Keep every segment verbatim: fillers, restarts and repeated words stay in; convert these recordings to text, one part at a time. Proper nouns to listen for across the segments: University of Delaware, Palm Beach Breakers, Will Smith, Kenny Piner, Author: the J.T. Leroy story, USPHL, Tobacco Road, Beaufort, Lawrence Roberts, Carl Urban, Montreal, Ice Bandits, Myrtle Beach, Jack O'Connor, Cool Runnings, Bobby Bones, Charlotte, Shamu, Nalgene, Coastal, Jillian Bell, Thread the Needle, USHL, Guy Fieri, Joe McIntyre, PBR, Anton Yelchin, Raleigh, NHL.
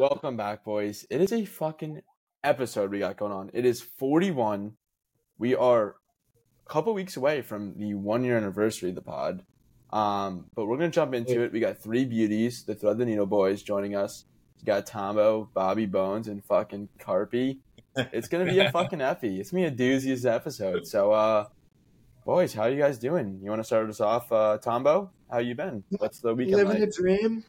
Welcome back, boys. It is a fucking episode we got going on. It is forty-one. We are a couple weeks away from the one-year anniversary of the pod. Um, but we're going to jump into it. We got three beauties, the Thread the Needle boys joining us. We got Tombo, Bobby Bones, and fucking Carpy. It's going to be a fucking effie. It's going to be a doozy episode. So, uh, boys, how are you guys doing? You want to start us off? Uh, Tombo, how you been? What's the weekend Living like? The dream.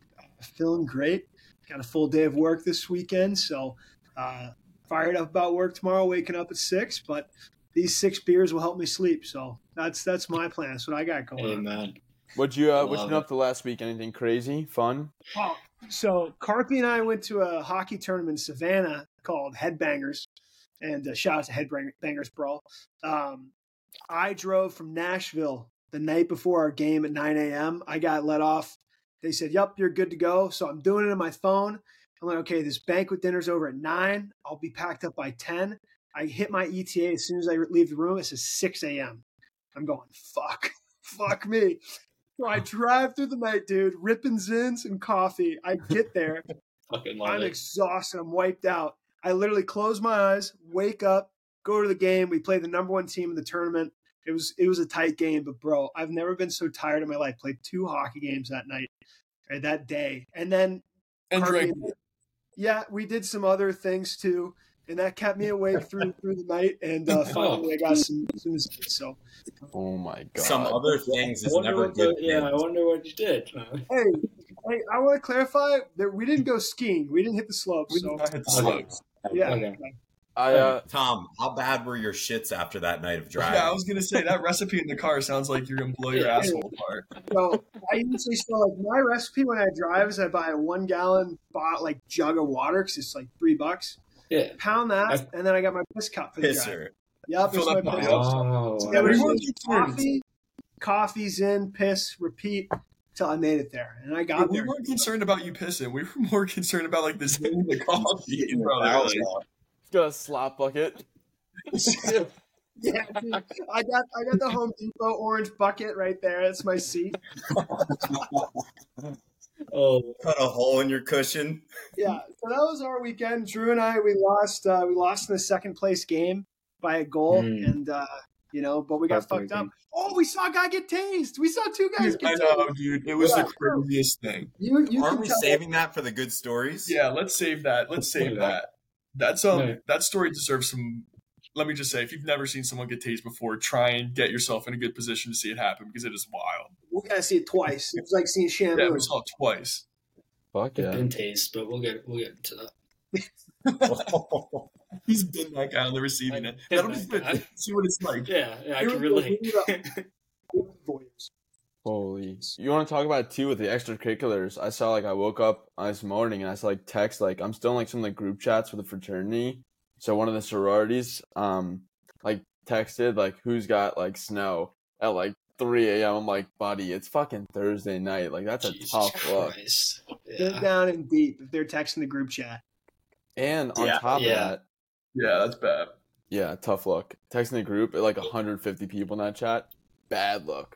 Feeling great. Got a full day of work this weekend, so uh, fired up about work tomorrow, waking up at six, but these six beers will help me sleep. So that's that's my plan. That's what I got going Amen. on. What'd you, uh, what's been up to last week? Anything crazy, fun? Oh, so Carpy and I went to a hockey tournament in Savannah called Headbangers, and uh, shout out to Headbangers, bro. Um, I drove from Nashville the night before our game at nine a.m. I got let off. They said, yep, you're good to go. So I'm doing it on my phone. I'm like, okay, this banquet dinner's over at nine. I'll be packed up by ten. I hit my E T A as soon as I leave the room. It says six a.m. I'm going, fuck, fuck me. So I drive through the night, dude, ripping zins and coffee. I get there. Fucking love I'm it. Exhausted. I'm wiped out. I literally close my eyes, wake up, go to the game. We play the number one team in the tournament. It was it was a tight game, but bro, I've never been so tired in my life. Played two hockey games that night or that day, and then and Carpy, yeah, we did some other things too, and that kept me awake through through the night. And uh, finally, I got some news. So, oh my god, some other things is never good. The, yeah, I wonder what you did. Hey, hey, I want to clarify that we didn't go skiing. We didn't hit the slopes. We so. did not hit the slopes. Yeah. Okay. I, uh, Tom, how bad were your shits after that night of driving? Yeah, I was going to say, that recipe in the car sounds like you're going to blow your asshole apart. So, I usually feel like my recipe when I drive is I buy a one-gallon bot, like jug of water because it's like three bucks. Yeah. Pound that, I, and then I got my piss cup for the Pisser. drive. Yep, it's my piss cup. Oh, so yeah, we coffee, coffee's in, piss, repeat. Until I made it there, and I got we there. We weren't concerned about you pissing. We were more concerned about like this in the coffee. You know, got a slop bucket. yeah, yeah dude, I got I got the Home Depot orange bucket right there. That's my seat. Oh, cut a hole in your cushion. Yeah, so that was our weekend. Drew and I we lost uh, we lost in the second place game by a goal, mm. and uh, you know, but we got That's fucked amazing. up. Oh, we saw a guy get tased. We saw two guys dude, get tased. I know, dude. It was yeah. the craziest thing. You, you Aren't we saving that. that for the good stories? Yeah, let's save that. Let's save that. That's um no. that story deserves some. Let me just say, if you've never seen someone get tased before, try and get yourself in a good position to see it happen because it is wild. We gotta see it twice. It's like seeing Shamu. Yeah, we saw it twice. Fuck yeah. I've been tased, but we'll get we'll get into that. He's been that guy on the receiving end. That'll be good. I, see what it's like. Yeah, yeah I Here can relate. Holy! You want to talk about it too with the extracurriculars? I saw like I woke up this morning and I saw like text like I'm still in like some like group chats for the fraternity. So one of the sororities um like texted like who's got like snow at like three a.m. I'm like, buddy, it's fucking Thursday night. Like that's Jesus a tough Christ. look. Yeah. They're down and deep if they're texting the group chat. And on yeah, top yeah. of that, yeah, that's bad. Yeah, tough look. Texting the group at like one hundred fifty people in that chat, bad look.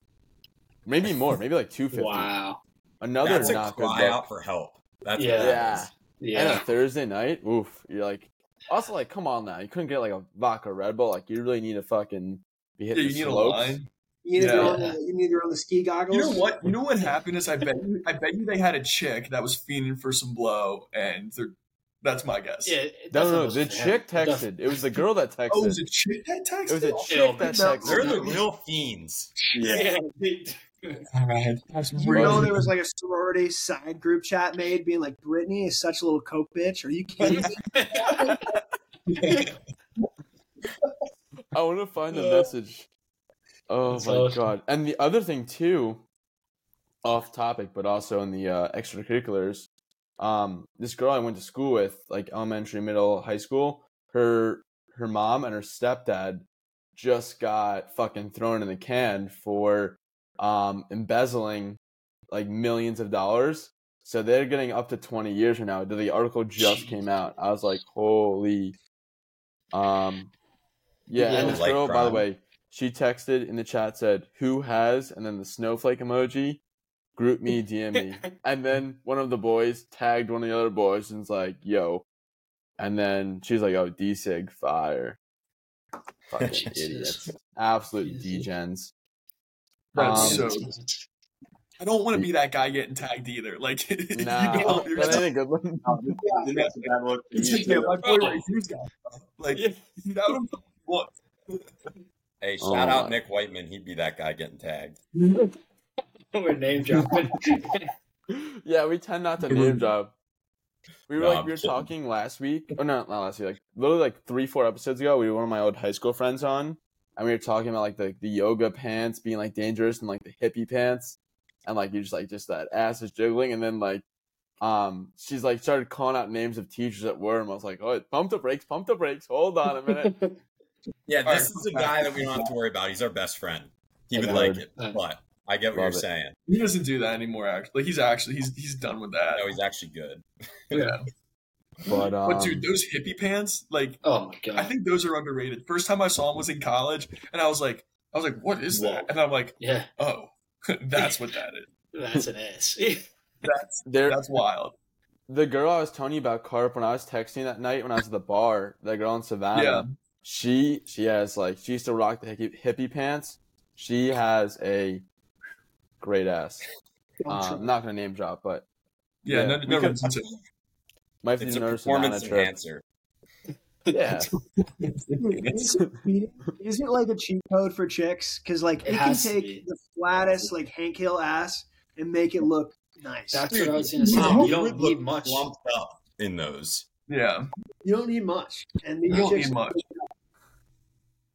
Maybe more, maybe like two fifty. Wow, another that's not a cry good out for help. That's yeah, that yeah. And a Thursday night, oof. You're like, also like, come on now, you couldn't get like a vodka Red Bull. Like you really need to fucking be hitting yeah, the slopes. You need yeah. to go on the, you need to go on the ski goggles. You know what? You know what happened is I bet you, I bet you they had a chick that was fiending for some blow, and that's my guess. Yeah, no, no, the chick texted. It was the girl that texted. Oh, it was a chick that texted. It was a chick Ew, that texted. They're the real fiends. Yeah. yeah. All right. You know there was like a sorority side group chat made being like, Brittany is such a little coke bitch. Are you kidding me? I want to find the message. Oh That's my awesome. God. And the other thing too, off topic, but also in the uh, extracurriculars, um, this girl I went to school with, like elementary, middle, high school, her her mom and her stepdad just got fucking thrown in the can for um embezzling like millions of dollars, so they're getting up to twenty years from now. The article just Jeez. came out. I was like, holy um yeah, yeah and this like girl crime. by the way, she texted in the chat, said who has, and then the snowflake emoji, Group me, D M me. And then one of the boys tagged one of the other boys and was like, yo. And then she's like, oh, D-Sig, fire. Fucking idiots. Absolute D-gens. That's um, so I don't want to be that guy getting tagged either. Like, nah, you know, you're that ain't a good one. Yeah, my boy right here's guy. Like, yeah, that would what? Hey, shout oh, out Nick Whiteman. He'd be that guy getting tagged. We're name dropping. Yeah, we tend not to name drop. We were no, like, I'm we were kidding. talking last week, or no, not last week. Like literally, like three, four episodes ago, we had one of my old high school friends on, and we were talking about like the, the yoga pants being like dangerous and like the hippie pants. And, like, you just, like, just that ass is jiggling. And then, like, um, she's, like, started calling out names of teachers that were. And I was like, oh, pump the brakes, pump the brakes. Hold on a minute. Yeah, this right. is a guy that we don't have to worry about. He's our best friend. He I would like it. it. But I get what Love you're it. saying. He doesn't do that anymore, actually. Like, he's actually, he's he's done with that. No, he's actually good. Yeah. But, um, but, dude, those hippie pants, like, oh, my God. I think those are underrated. First time I saw him was in college. And I was like, I was like, what is Whoa. that? And I'm like, yeah. oh. That's what that is. That's an ass. that's there, that's wild. The girl I was telling you about, Carp, when I was texting that night when I was at the bar, that girl in Savannah, yeah. she she has like she used to rock the hippie, hippie pants. She has a great ass. Uh, I'm not gonna name drop, but yeah, yeah no, no, could, no, might be a performance enhancer. Yeah. is, it, is it like a cheat code for chicks? Because like it, it can take the flattest like Hank Hill ass and make it look nice. That's Dude, what I was gonna say. You don't need much up in those. Yeah. You don't need much. And these you don't chicks need much.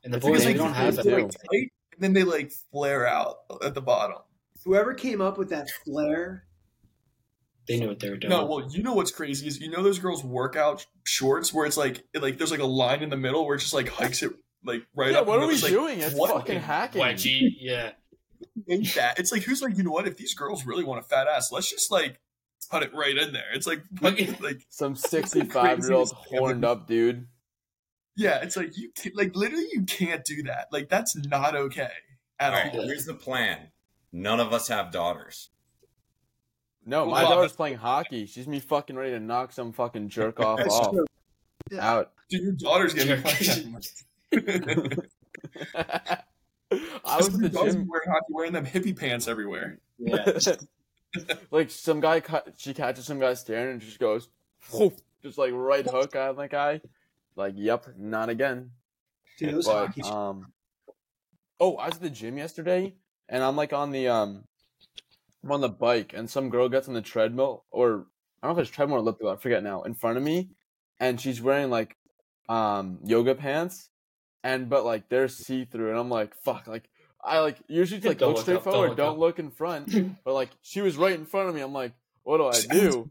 And the boys they don't have that. Like tight, and then they like flare out at the bottom. Whoever came up with that flare. They knew what they were doing. No, well, you know what's crazy is you know those girls' workout shorts where it's like it, like there's like a line in the middle where it just like hikes it like right yeah, up. Yeah, what are we it's doing? Like, it's what? fucking hacking. Wedgie, yeah. That. It's like who's like you know what? If these girls really want a fat ass, let's just like put it right in there. It's like fucking, like some sixty-five year old horned up dude. Yeah, it's like you can, like literally you can't do that. Like that's not okay at all. All right, here's the plan. None of us have daughters. No, my well, daughter's playing hockey. She's me fucking ready to knock some fucking jerk off off. Yeah. Out. Dude, your daughter's getting fucking. I was at the gym wearing hockey, wearing them hippie pants everywhere. Yeah. Like some guy, she catches some guy staring and just goes, whoosh, just like right hook on that guy. Like, yep, not again. Dude, those but, hockey. Um, oh, I was at the gym yesterday, and I'm like on the um. I'm on the bike, and some girl gets on the treadmill, or I don't know if it's treadmill or elliptical, I forget now, in front of me, and she's wearing, like, um, yoga pants, and, but, like, they're see-through, and I'm like, fuck, like, I, like, usually, like, look straight forward, don't look in front, but, like, she was right in front of me, I'm like, what do I do?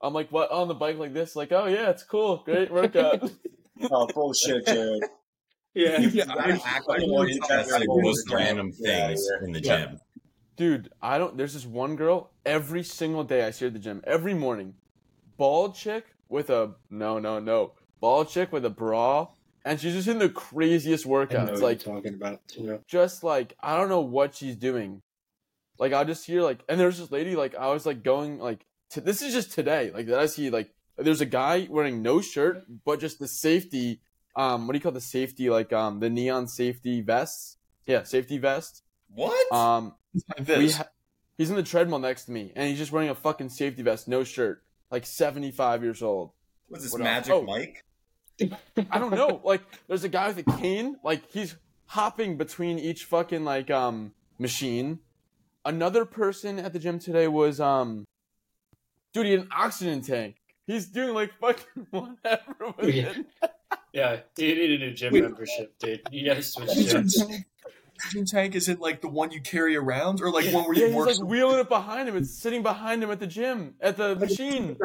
I'm like, what, on the bike like this? Like, oh, yeah, it's cool, great workout. Oh, bullshit, dude. Yeah. yeah I mean, act like more interested in most random things yeah, yeah. in the yeah. gym. Dude, I don't. There's this one girl every single day I see her at the gym every morning, bald chick with a no, no, no, bald chick with a bra, and she's just in the craziest workouts. Like talking about, you know? Just like I don't know what she's doing. Like I just hear like, and there's this lady like I was like going like to, this is just today like that I see like there's a guy wearing no shirt but just the safety um what do you call the safety like um the neon safety vests yeah safety vest what um. We ha- he's in the treadmill next to me, and he's just wearing a fucking safety vest, no shirt. Like seventy-five years old. What's this what Magic oh, Mike? I don't know. Like, there's a guy with a cane. Like, he's hopping between each fucking like um machine. Another person at the gym today was um, dude, he had an oxygen tank. He's doing like fucking whatever with yeah. it. Yeah, dude, he did a gym Wait. membership, dude. You guys switch gyms. Oxygen tank is it like the one you carry around, or like yeah, one where you yeah, work? He's like wheeling it behind him. It's sitting behind him at the gym at the machine,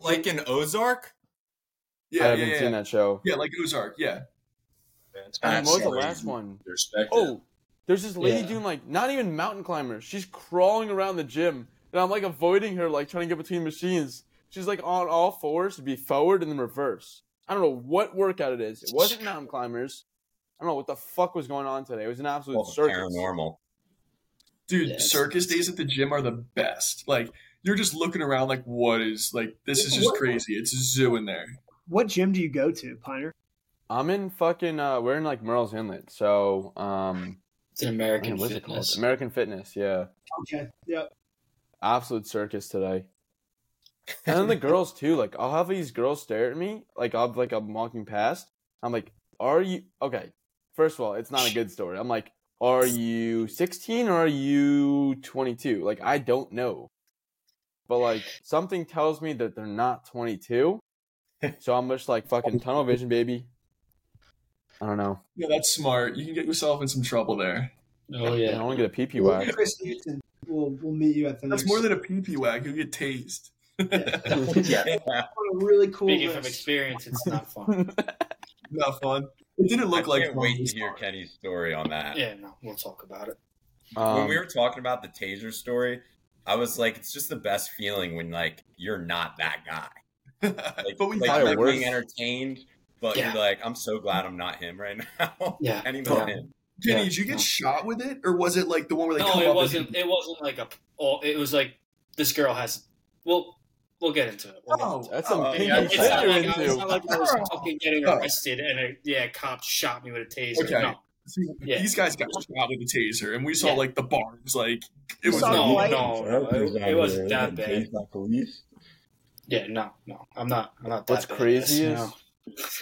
like in Ozark. Yeah, I yeah, haven't yeah. seen that show. Yeah, like Ozark. Yeah. And what was the last one? Oh, there's this lady yeah. doing like not even mountain climbers. She's crawling around the gym, and I'm like avoiding her, like trying to get between machines. She's like on all fours to be forward and then reverse. I don't know what workout it is. It wasn't mountain climbers. I don't know what the fuck was going on today. It was an absolute well, circus. Paranormal. Dude, yes. Circus days at the gym are the best. Like, you're just looking around like, what is, like, this is just crazy. It's a zoo in there. What gym do you go to, Piner? I'm in fucking, uh, we're in, like, Merle's Inlet. So, um. It's an American man, Fitness. It American Fitness, yeah. Okay, yep. Absolute circus today. And then the girls, too. Like, I'll have these girls stare at me. Like, I'll like I'm walking past. I'm like, are you, okay. First of all, it's not a good story. I'm like, are you sixteen or are you twenty-two? Like, I don't know. But, like, something tells me that they're not twenty-two. So I'm just like, fucking tunnel vision, baby. I don't know. Yeah, that's smart. You can get yourself in some trouble there. Oh, yeah. I want to get a pee-pee we'll whack. We'll, we'll meet you at the That's next. More than a pee-pee whack. You'll get tased. Yeah. Yeah. Yeah. A really cool Speaking list. From experience, it's not fun. Not fun. It didn't look I like can't fun. Wait to hear Kenny's story on that. Yeah, no, we'll talk about it. Um, when we were talking about the taser story, I was like, it's just the best feeling when, like, you're not that guy. Like, but we like, like being entertained, but yeah. You're like, I'm so glad I'm not him right now. Yeah, any more yeah. him. Kenny, yeah. Did you get yeah. shot with it, or was it like the one where they? No, come it up wasn't. And... It wasn't like a. Oh, it was like this girl has. Well, we'll get into it. We'll oh, into that's it. Something. Yeah, it's, not like, into. I, it's not like I was fucking getting arrested, and a, yeah, a cop shot me with a taser. Okay. No. See, yeah. These guys got shot with a taser, and we saw yeah. like the bars. Like it was no, like, no, no, it, it wasn't that bad. Yeah, no, no, I'm not. I'm not. That What's bad crazy is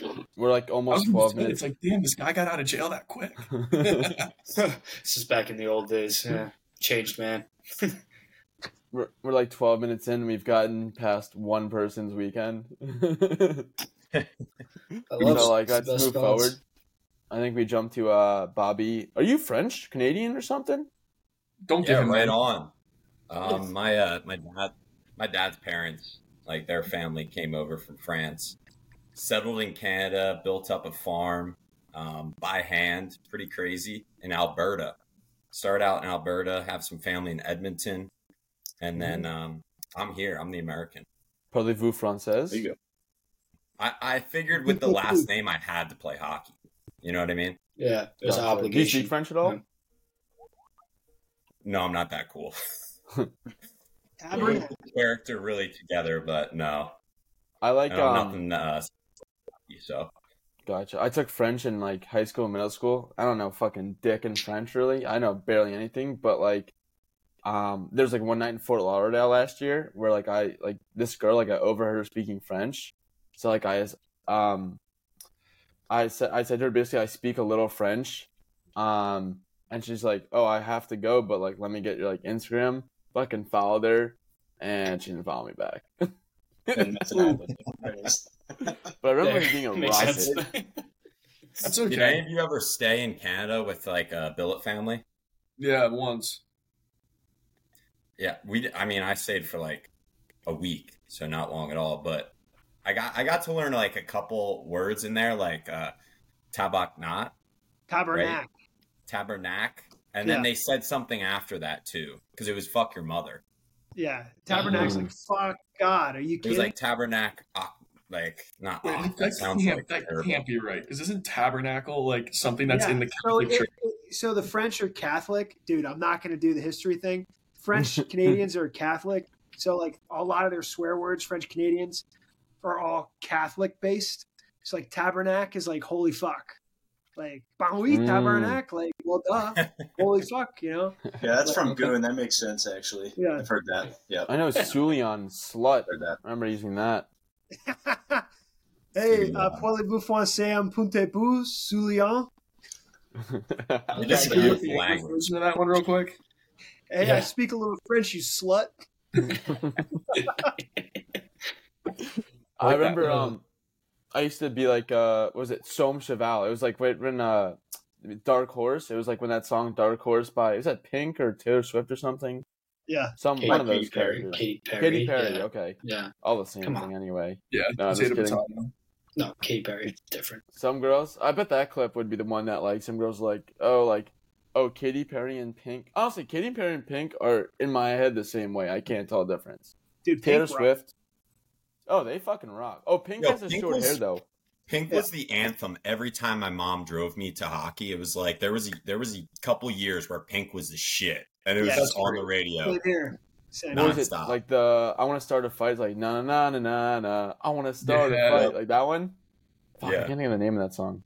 no. we're like almost twelve minutes. It's like, damn, this guy got out of jail that quick. This is back in the old days. Yeah, changed, man. we're we're like twelve minutes in. We've gotten past one person's weekend. I love so like let's move thoughts. Forward. I think we jumped to uh, Bobby. Are you French, Canadian, or something? Don't yeah, get right on. Um, my uh, my dad, my dad's parents. Like, their family came over from France, settled in Canada, built up a farm um, by hand, pretty crazy, in Alberta. Started out in Alberta, have some family in Edmonton, and then um, I'm here. I'm the American. Parlez-vous français? There you go. I, I figured with the last name I had to play hockey. You know what I mean? Yeah, there's an obligation. Do you speak French at all? No, no I'm not that cool. Really character really together, but no. I like I um, nothing. Uh, so, gotcha. I took French in like high school, middle school. I don't know fucking dick in French really. I know barely anything, but like, um, there's like one night in Fort Lauderdale last year where like I like this girl like I overheard her speaking French, so like I um, I said I said to her basically I speak a little French, um, and she's like, oh I have to go, but like let me get your like Instagram. Fucking followed her, and she didn't follow me back. But I remember being a rocket. That's okay. Did any of you ever stay in Canada with like a billet family? Yeah, once. Yeah, we. I mean, I stayed for like a week, so not long at all. But I got I got to learn like a couple words in there, like uh, tabarnak, tabarnak, right? tabarnak. And then yeah. they said something after that, too, because it was fuck your mother. Yeah. Tabernacle's um, like, fuck God. Are you kidding? It was like tabernacle, like, not yeah, off. That, that, sounds can't, like that can't be right. Is this in tabernacle, like, something that's yeah. in the Catholic so Church? It, it, so the French are Catholic. Dude, I'm not going to do the history thing. French Canadians are Catholic. So, like, a lot of their swear words, French Canadians, are all Catholic-based. So, like, tabernacle is like, holy fuck. Like, bon oui, tabarnak, mm. like, well, duh, holy fuck, you know? Yeah, that's like, from Goon. That makes sense, actually. Yeah. I've heard that. Yeah. I know Sulian, slut. Heard that. I remember using that. Hey, parlez-vous français en Pointe-à-Pitre, Sulian? You just speak the English version of that one real quick? Hey, yeah. I speak a little French, you slut. I remember, um, I used to be like, uh, what was it, Somme Cheval? It was like when uh, Dark Horse. It was like when that song Dark Horse by, was that Pink or Taylor Swift or something? Yeah. Some Katie, one of those Perry, characters. Katy Perry. Katy Perry, yeah. Okay. Yeah. All the same Come thing on. Anyway. Yeah. No, I'm just kidding. No, Katy Perry is different. Some girls, I bet that clip would be the one that like, some girls like, oh, like, oh, Katy Perry and Pink. Honestly, Katy Perry and Pink are in my head the same way. I can't tell the difference. Dude, Taylor Pink Swift. Rock. Oh, they fucking rock. Oh, Pink Yo, has a Pink short was, hair, though. Pink was yeah. the anthem every time my mom drove me to hockey. It was like there was a, there was a couple years where Pink was the shit, and it was yeah, just on the radio. Non-stop. Like the I want to start a fight, like na na na na na. I want to start yeah. a fight, like that one. Fuck, yeah. I can't think of the name of that song.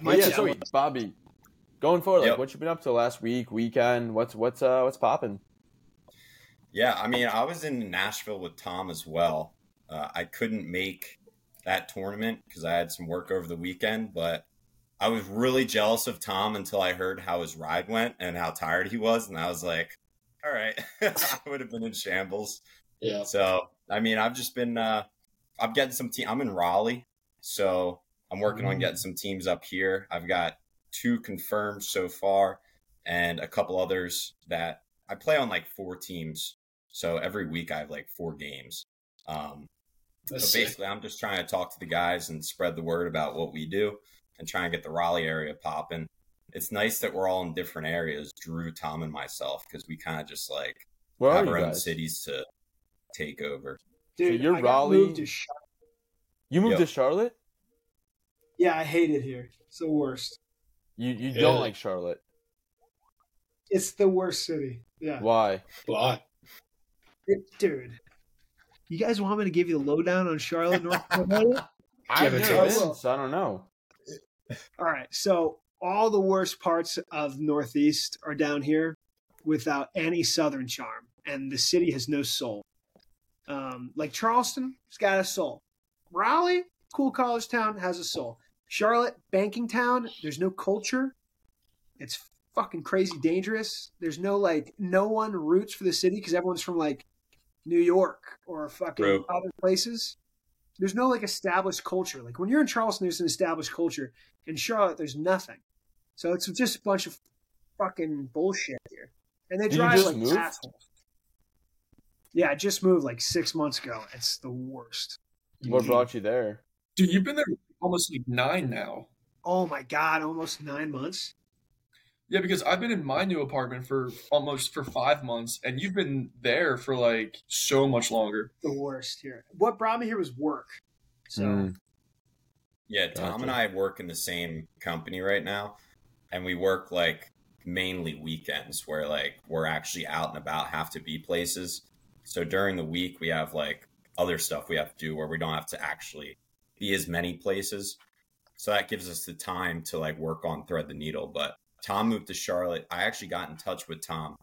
But yeah, so Bobby, going forward, like yep. what you been up to last week, weekend? What's what's uh, what's popping? Yeah, I mean, I was in Nashville with Tom as well. Uh, I couldn't make that tournament because I had some work over the weekend, but I was really jealous of Tom until I heard how his ride went and how tired he was, and I was like, all right, I would have been in shambles. Yeah. So, I mean, I've just been, uh, I'm getting some team. I'm in Raleigh, so I'm working mm-hmm. on getting some teams up here. I've got two confirmed so far and a couple others that I play on like four teams. So every week I have like four games. Um, so basically I'm just trying to talk to the guys and spread the word about what we do and try and get the Raleigh area popping. It's nice that we're all in different areas, Drew, Tom, and myself, because we kind of just like Where have our own guys? cities to take over. Dude, so you're I Raleigh. Moved to Char- you moved yep. to Charlotte? Yeah, I hate it here. It's the worst. You you yeah. don't like Charlotte? It's the worst city. Yeah. Why? Why? It, dude. You guys want me to give you the lowdown on Charlotte, North Carolina? I haven't done it, so I don't know. All right. So all the worst parts of Northeast are down here without any Southern charm, and the city has no soul. Um, like Charleston, it's got a soul. Raleigh, cool college town, has a soul. Charlotte, banking town, there's no culture. It's fucking crazy dangerous. There's no, like, no one roots for the city because everyone's from, like, New York or fucking Bro. other places. There's no like established culture. Like when you're in Charleston, there's an established culture. In Charlotte, there's nothing. So it's just a bunch of fucking bullshit here. And they Did drive like move? assholes. Yeah, I just moved like six months ago. It's the worst. What brought you there? Dude, you've been there almost like nine now. Oh my God, almost nine months? Yeah, because I've been in my new apartment for almost for five months, and you've been there for, like, so much longer. The worst here. What brought me here was work. So, mm. Yeah, Tom gotcha. and I work in the same company right now, and we work, like, mainly weekends where, like, we're actually out and about, have to be places. So during the week, we have, like, other stuff we have to do where we don't have to actually be as many places. So that gives us the time to, like, work on Thread the Needle, but Tom moved to Charlotte. I actually got in touch with Tom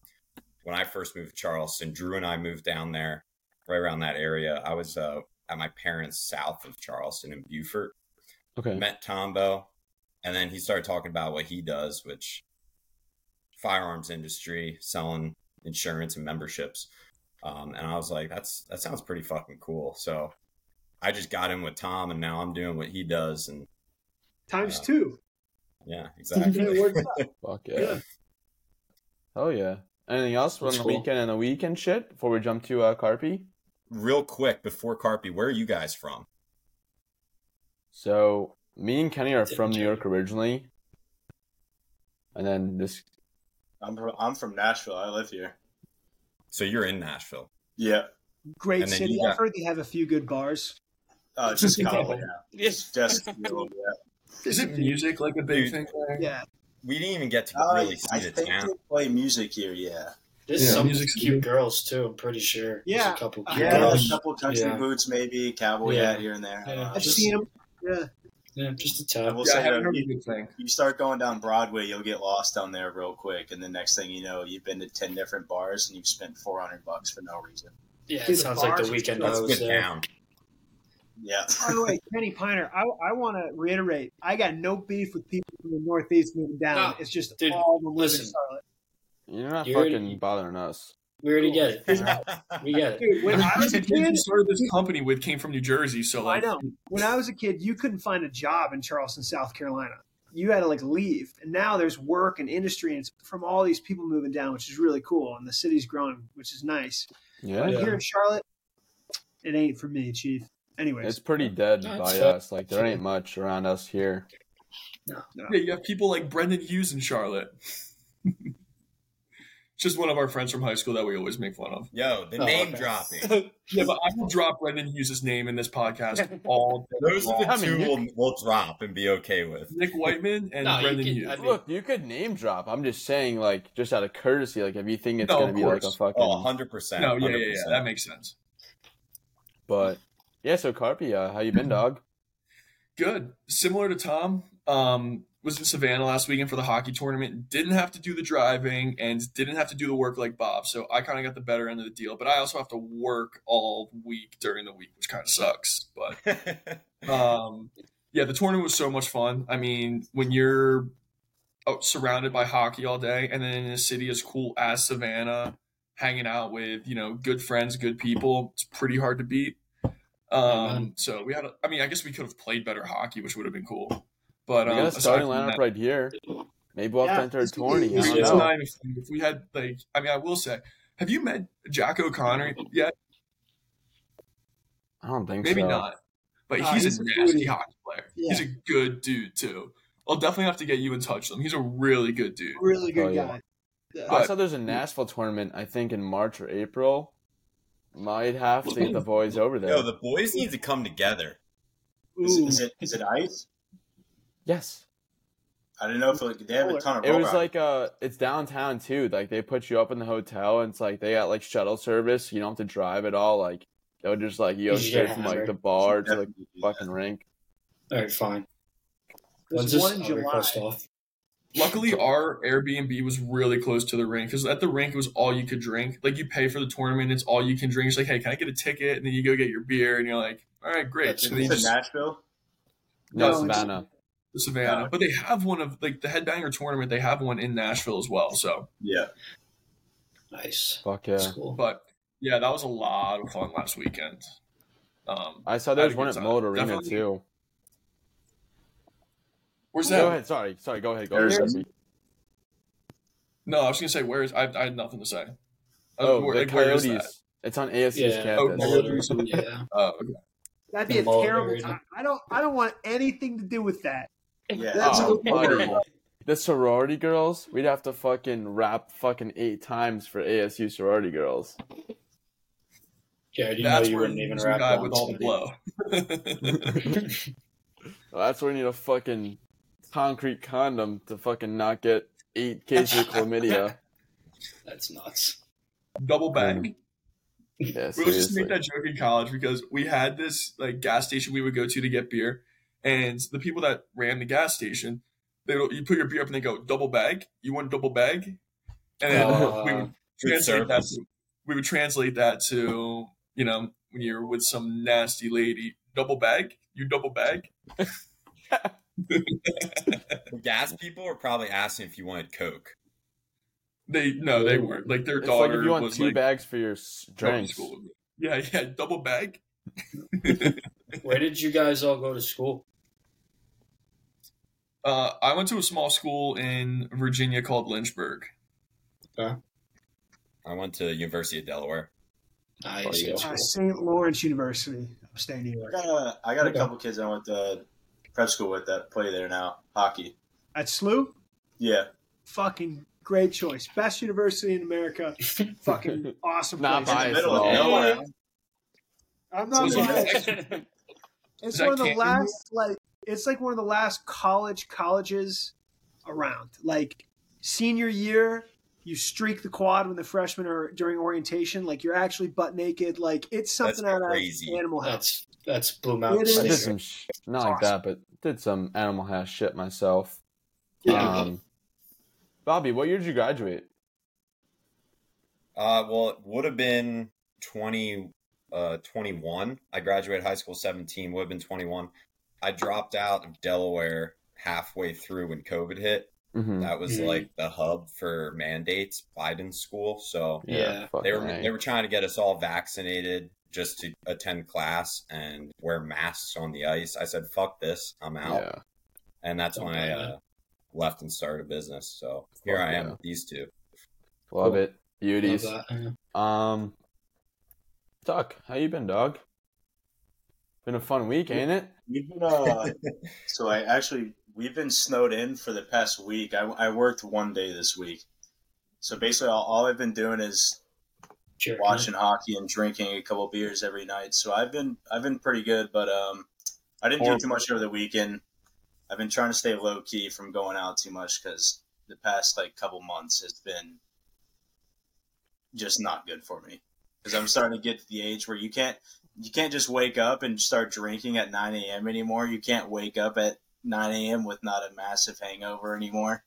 when I first moved to Charleston. Drew and I moved down there right around that area. I was uh, at my parents' south of Charleston in Beaufort. Okay. Met Tombo, and then he started talking about what he does, which firearms industry, selling insurance and memberships. Um, and I was like, that's that sounds pretty fucking cool. So I just got in with Tom, and now I'm doing what he does. And times uh, two. Yeah, exactly. Fuck yeah. yeah. Oh yeah. Anything else from the cool. weekend and the weekend shit before we jump to uh, Carpi? Real quick before Carpi, where are you guys from? So me and Kenny are from New York originally, and then this. I'm from, I'm from Nashville. I live here. So you're in Nashville. Yeah. Great and city. Got... I've heard they have a few good bars. Uh, just yeah. Cowboy. Yes. Just Cowboy. Yeah. Is it music like a big thing? Yeah. We didn't even get to really uh, see I the think town. They play music here, yeah. There's yeah. some music's cute here. Girls, too, I'm pretty sure. Yeah. There's a couple cute yeah, girls. Yeah, a couple country yeah. boots, maybe, cowboy yeah. hat here and there. Yeah. Uh, I've just, seen them. Yeah. Yeah, just a tad. We'll yeah, say, I haven't heard you, a thing. You start going down Broadway, you'll get lost down there real quick, and the next thing you know, you've been to ten different bars, and you've spent four hundred bucks for no reason. Yeah, Dude, it sounds like the weekend I was down. Yeah. By the way, Kenny Piner, I, I want to reiterate, I got no beef with people from the Northeast moving down. No, it's just dude, all the listen. Charlotte. You're not You're fucking already, bothering us. We already cool. get it. We get it. Dude, when I was a kid, started this company with came from New Jersey, so like I know. When I was a kid, you couldn't find a job in Charleston, South Carolina. You had to like leave, and now there's work and industry, and it's from all these people moving down, which is really cool, and the city's growing, which is nice. Yeah. But yeah. here in Charlotte, it ain't for me, Chief. Anyways. It's pretty dead no, by us. Up. Like, there ain't much around us here. No, no. Yeah, you have people like Brendan Hughes in Charlotte. just one of our friends from high school that we always make fun of. Yo, the oh, name okay. dropping. Yeah, but I will drop Brendan Hughes' name in this podcast all day. Those long. Are the two I mean, we'll, can... we'll drop and be okay with. Nick Whiteman and no, Brendan Hughes. I mean, look, you could name drop. I'm just saying, like, just out of courtesy, like, if you think it's no, going to be like a fucking... Oh, one hundred percent. No, yeah, one hundred percent. Yeah, yeah, that makes sense. But, yeah, so Carpy, uh, how you been, dog? Good. Similar to Tom, um... was in Savannah last weekend for the hockey tournament, didn't have to do the driving and didn't have to do the work like Bob. So I kind of got the better end of the deal, but I also have to work all week during the week, which kind of sucks. But um, yeah, the tournament was so much fun. I mean, when you're out surrounded by hockey all day and then in a city as cool as Savannah, hanging out with, you know, good friends, good people, it's pretty hard to beat. Um, so we had, a, I mean, I guess we could have played better hockey, which would have been cool. But, we um, got a starting lineup that, right here. Maybe we'll yeah, enter twenty. It's, it's not even, if we had, like, I mean, I will say, have you met Jack O'Connor yet? I don't think Maybe so. Maybe not. But uh, he's, he's a nasty hockey player. Yeah. He's a good dude, too. I'll definitely have to get you in touch with him. He's a really good dude. Really good oh, yeah. guy. Yeah. But, I saw there's a Nashville tournament, I think, in March or April. Might have to get the boys over there. Yo, the boys need to come together. Is, is, it, is it ice? Yes. I don't know if like, they have a ton of It robot. Was like, uh, it's downtown too. Like they put you up in the hotel and it's like, they got like shuttle service. You don't have to drive at all. Like they'll just like, you go straight yeah, from like right. the bar to like the fucking that. Rink. All right, fine. There's one in July. Off. Luckily our Airbnb was really close to the rink. Cause at the rink, it was all you could drink. Like you pay for the tournament. It's all you can drink. It's like, hey, can I get a ticket? And then you go get your beer and you're like, all right, great. So they just... Nashville? No, no Savannah. The Savannah, but they have one of like the Headbanger tournament. They have one in Nashville as well. So yeah, nice. Fuck yeah. Cool. But yeah, that was a lot of fun last weekend. Um, I saw there was one at Mold Arena Definitely. Too. Where's that? Go ahead. Sorry, sorry. Go ahead. Go ahead. No, I was gonna say where is? I, I had nothing to say. Oh, where, the like, Coyotes. Where is that? It's on A S U's yeah. campus. Oh, no. yeah. Uh, okay. That'd be the a terrible Arena. Time. I don't. I don't want anything to do with that. Yeah. That's oh, okay. The sorority girls, we'd have to fucking rap fucking eight times for A S U sorority girls. Yeah, you that's know you where wouldn't even rap guy with all the blow. Well, that's where you need a fucking concrete condom to fucking not get eight cases of chlamydia. That's nuts. Double bang. Yeah, we would just make that joke in college because we had this like gas station we would go to to get beer. And the people that ran the gas station, they you put your beer up and they go, double bag? You want a double bag? And then uh, we would translate that to, we would translate that to, you know, when you're with some nasty lady, double bag? You double bag? Gas people were probably asking if you wanted Coke. They No, they weren't. Like their it's daughter like if you want was two like, bags for your drinks. Yeah, yeah, double bag? Where did you guys all go to school? Uh, I went to a small school in Virginia called Lynchburg. Okay. I went to University of Delaware. Nice. Uh, Saint Lawrence University. I'm staying in New York. I got a, I got a couple kids I went to prep school with that play there now. Hockey. At S L U? Yeah. Fucking great choice. Best university in America. Fucking awesome Not place. Not in the middle of nowhere. I'm not so it's, it's one of the last like it's like one of the last college colleges around. Like senior year, you streak the quad when the freshmen are during orientation, like you're actually butt naked, like it's something that's out crazy. Of Animal House. That's that's Blue Mountain. I did some sh- not awesome. Like that, but did some Animal House shit myself. Yeah. Um, Bobby, what year did you graduate? Uh well it would have been twenty Uh, twenty-one. I graduated high school seventeen, would have been twenty-one. I dropped out of Delaware halfway through when COVID hit. Mm-hmm. That was mm-hmm. like the hub for mandates, Biden's school. So yeah, they were right. they were trying to get us all vaccinated just to attend class and wear masks on the ice. I said, "Fuck this, I'm out." Yeah. And that's okay. when I uh, left and started a business. So here oh, I am yeah. with these two. Love cool. it, beauties. Love that, yeah. Um. Tuck, how you been, dog? Been a fun week, ain't it? We've been, uh, so I actually, we've been snowed in for the past week. I, I worked one day this week. So basically all, all I've been doing is sure, watching man. hockey and drinking a couple beers every night. So I've been I've been pretty good, but um, I didn't Horrible. do too much over the weekend. I've been trying to stay low key from going out too much because the past like couple months has been just not good for me. Because I'm starting to get to the age where you can't you can't just wake up and start drinking at nine a.m. anymore. You can't wake up at nine a.m. with not a massive hangover anymore,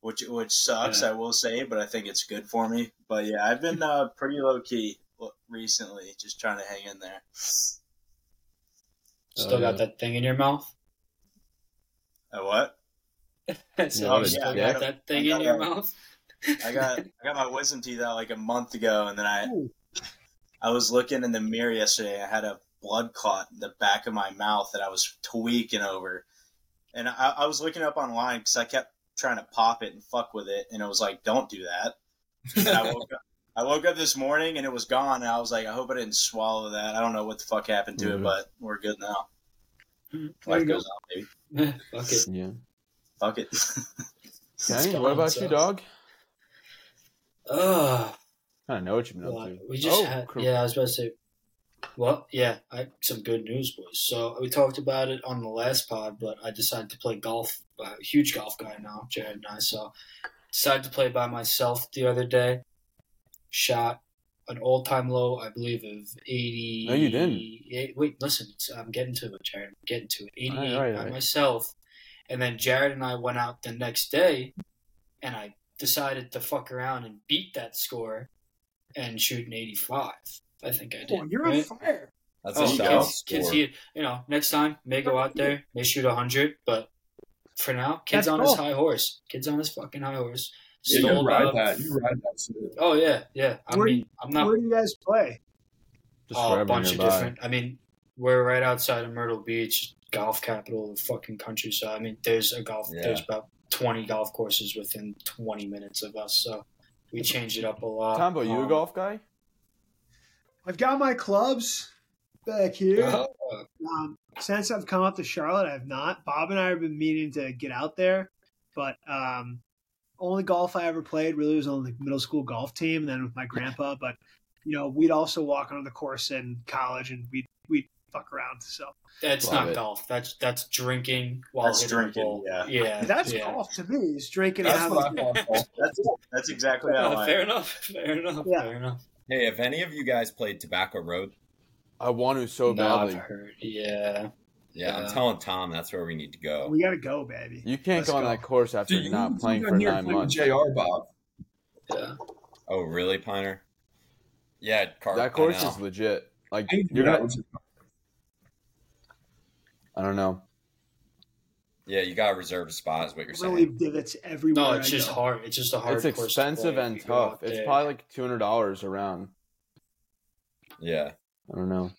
which which sucks, yeah. I will say, but I think it's good for me. But yeah, I've been uh, pretty low key recently, just trying to hang in there. Still uh, got that thing in your mouth? A what? so oh, still yeah, got that thing in your mouth? I got I got my wisdom teeth out like a month ago, and then I Ooh. I was looking in the mirror yesterday. I had a blood clot in the back of my mouth that I was tweaking over, and I, I was looking up online because I kept trying to pop it and fuck with it, and it was like, don't do that. And I woke up, I woke up this morning and it was gone, and I was like, I hope I didn't swallow that. I don't know what the fuck happened to mm-hmm. it, but we're good now. Life goes on, baby. Fuck it. Yeah. Fuck it. Dang, what about you, dog? Oh, I don't know what you've been up to. We just oh, had, cool. yeah, I was about to say, well, yeah, I some good news, boys. So we talked about it on the last pod, but I decided to play golf. I'm a huge golf guy now, Jared and I. So decided to play by myself the other day. Shot an all-time low, I believe, of eighty. No, you didn't. Wait, listen, it's, I'm getting to it, Jared. I'm getting to it. eighty-eight all right, all right, by right. myself. And then Jared and I went out the next day, and I decided to fuck around and beat that score and shoot an eighty-five. I think I did. Oh, you're right? on fire. That's oh, a solid score. Kids, he, you know, next time, may go out there, may shoot one hundred, but for now, kid's That's on cool. his high horse. Kid's on his fucking high horse. Yeah, you ride that. You ride that. Too. Oh, yeah, yeah. I where, mean, I'm not... Where do you guys play? Oh, a bunch nearby. of different... I mean, we're right outside of Myrtle Beach, golf capital of the fucking country, so, I mean, there's a golf... Yeah. There's about twenty golf courses within twenty minutes of us, so we changed it up a lot. Tombo, you um, a golf guy? I've got my clubs back here. Oh. Um, since I've come up to Charlotte, I have not. Bob and I have been meaning to get out there, but um, only golf I ever played really was on the middle school golf team and then with my grandpa, but you know, we'd also walk on the course in college and we'd, we'd fuck around, so. That's Love not it. golf. That's that's drinking while that's hitting drinking, the ball. Yeah, yeah that's yeah. golf to me. Is drinking that's and having golf. That's that's exactly how. Uh, fair I enough. Fair enough. Yeah. Fair enough. Hey, have any of you guys played Tobacco Road? I want to so badly. Yeah. yeah. Yeah, I'm telling Tom that's where we need to go. We gotta go, baby. You can't Let's go on go. that course after Dude, not you, playing you for nine months. J R Bob. Yeah. Oh, really, Piner? Yeah, Car- that course is legit. Like you're not. I don't know. Yeah, you gotta reserve a spot is what you're saying. I believe divots everywhere. No, it's I just go. hard. It's just a hard. It's expensive and tough. It's there. probably like two hundred dollars around. Yeah, I don't know.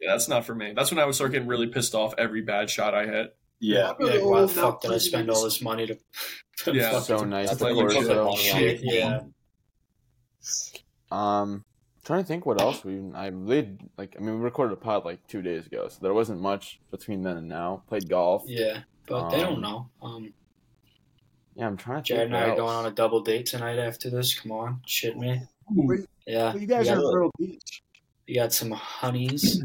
Yeah, that's not for me. That's when I would start getting really pissed off every bad shot I hit. Yeah, yeah. Like, why the fuck did I spend all this money to? to yeah, so to, nice. To like so. Shit, yeah. Um, trying to think what else we I did. Like I mean, we recorded a pod like two days ago, so there wasn't much between then and now. Played golf. Yeah, but um, they don't know. Um, yeah, I'm trying to. Jared and I are going on a double date tonight after this. Come on, shit me. Ooh. Yeah, well, you guys got, are Myrtle Beach. You got some honeys.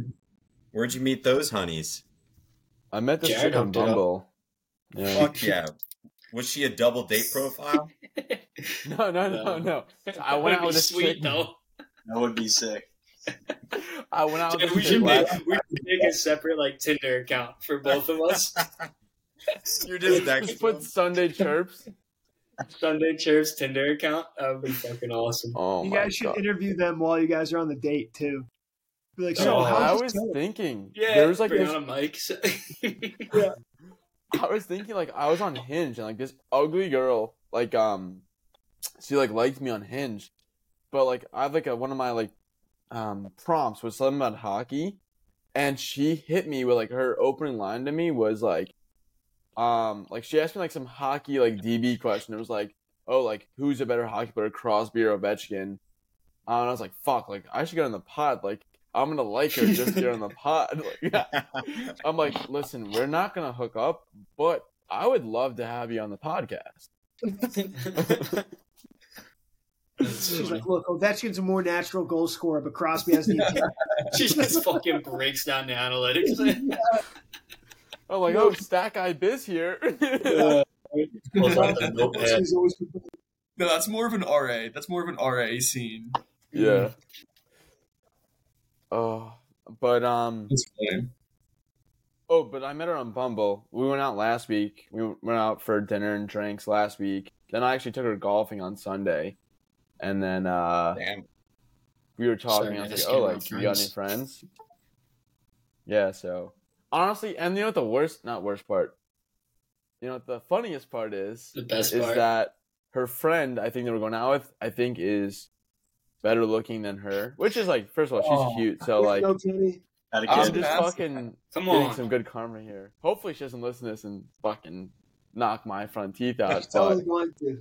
Where'd you meet those honeys? I met this chick on Bumble. Yeah. Fuck yeah. Was she a double date profile? no, no, no, no. I went out with this chick though. That would be sick. I went out. Dude, we should make we should make a separate like Tinder account for both of us. You're just next. Put Sunday chirps. Sunday chirps Tinder account. That would be fucking awesome. Oh you guys should God. interview them while you guys are on the date too. Be like, so oh, I was tell? thinking. Yeah, there was like this... on a mic. So... yeah. I was thinking like I was on Hinge and like this ugly girl like um she like liked me on Hinge. But, like, I have, like, a, one of my, like, um, prompts was something about hockey. And she hit me with, like, her opening line to me was, like, um, like, she asked me, like, some hockey, like, D B question. It was, like, oh, like, who's a better hockey player, Crosby or Ovechkin? Uh, and I was, like, fuck, like, I should get on the pod. Like, I'm going to like her just to get on the pod. Like, yeah. I'm, like, listen, we're not going to hook up, but I would love to have you on the podcast. She's like, look, Ovechkin's a more natural goal scorer, but Crosby has the She just fucking breaks down the analytics. I'm like, oh, Stack Eye Biz here. uh, no, that's more of an R A. That's more of an R A scene. Yeah. Oh, but um. It's funny. Oh, but I met her on Bumble. We went out last week. We went out for dinner and drinks last week. Then I actually took her golfing on Sunday. And then uh, Damn. we were talking. Sorry, I was I like, oh, like, you got any friends? Yeah, so. Honestly, and you know what the worst, not worst part. You know what the funniest part is? The best is part. Is that her friend, I think they were going out with, I think is better looking than her. Which is like, first of all, she's oh, cute. So like. Okay. I'm just fucking getting some good karma here. Hopefully she doesn't listen to this and fucking knock my front teeth out. She totally wants to.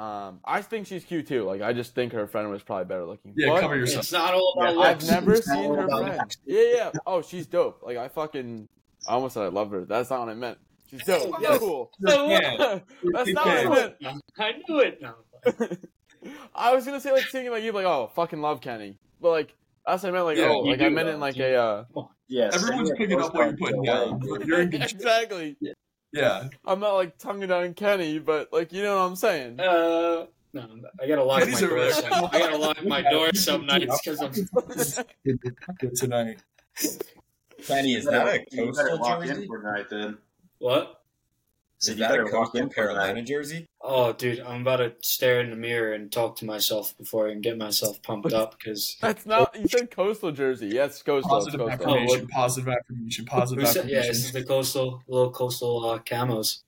Um, I think she's cute too. Like I just think her friend was probably better looking. Yeah, but cover yourself. It's not all about yeah, looks. I've never it's seen her friend. Looks. Yeah, yeah. Oh, she's dope. Like I fucking, I almost said I love her. That's not what I meant. She's dope. Yes. Cool. No, yeah. That's not what I meant. I knew it. No. I was gonna say like singing like you, like oh fucking love Kenny, but like. That's what I meant, like, yeah, oh, like, do, I meant it in, like, a, uh... Yes. Everyone's picking up what you're putting down. You're in exactly. Yeah. yeah. I'm not, like, tonguing down Kenny, but, like, you know what I'm saying? Uh, no, I gotta lock Kenny's my door. Some, I gotta lock my door some nights, because I'm... tonight. Kenny, is that a Coastal jersey? Tonight, then. What? Is, is that a Coastal Carolina jersey? Oh, dude, I'm about to stare in the mirror and talk to myself before I can get myself pumped up because that's not. You said Coastal jersey, yes, Coastal. Positive coastal. affirmation, oh, positive affirmation, positive said, affirmation. Yeah, this is the Coastal, little Coastal uh, camos.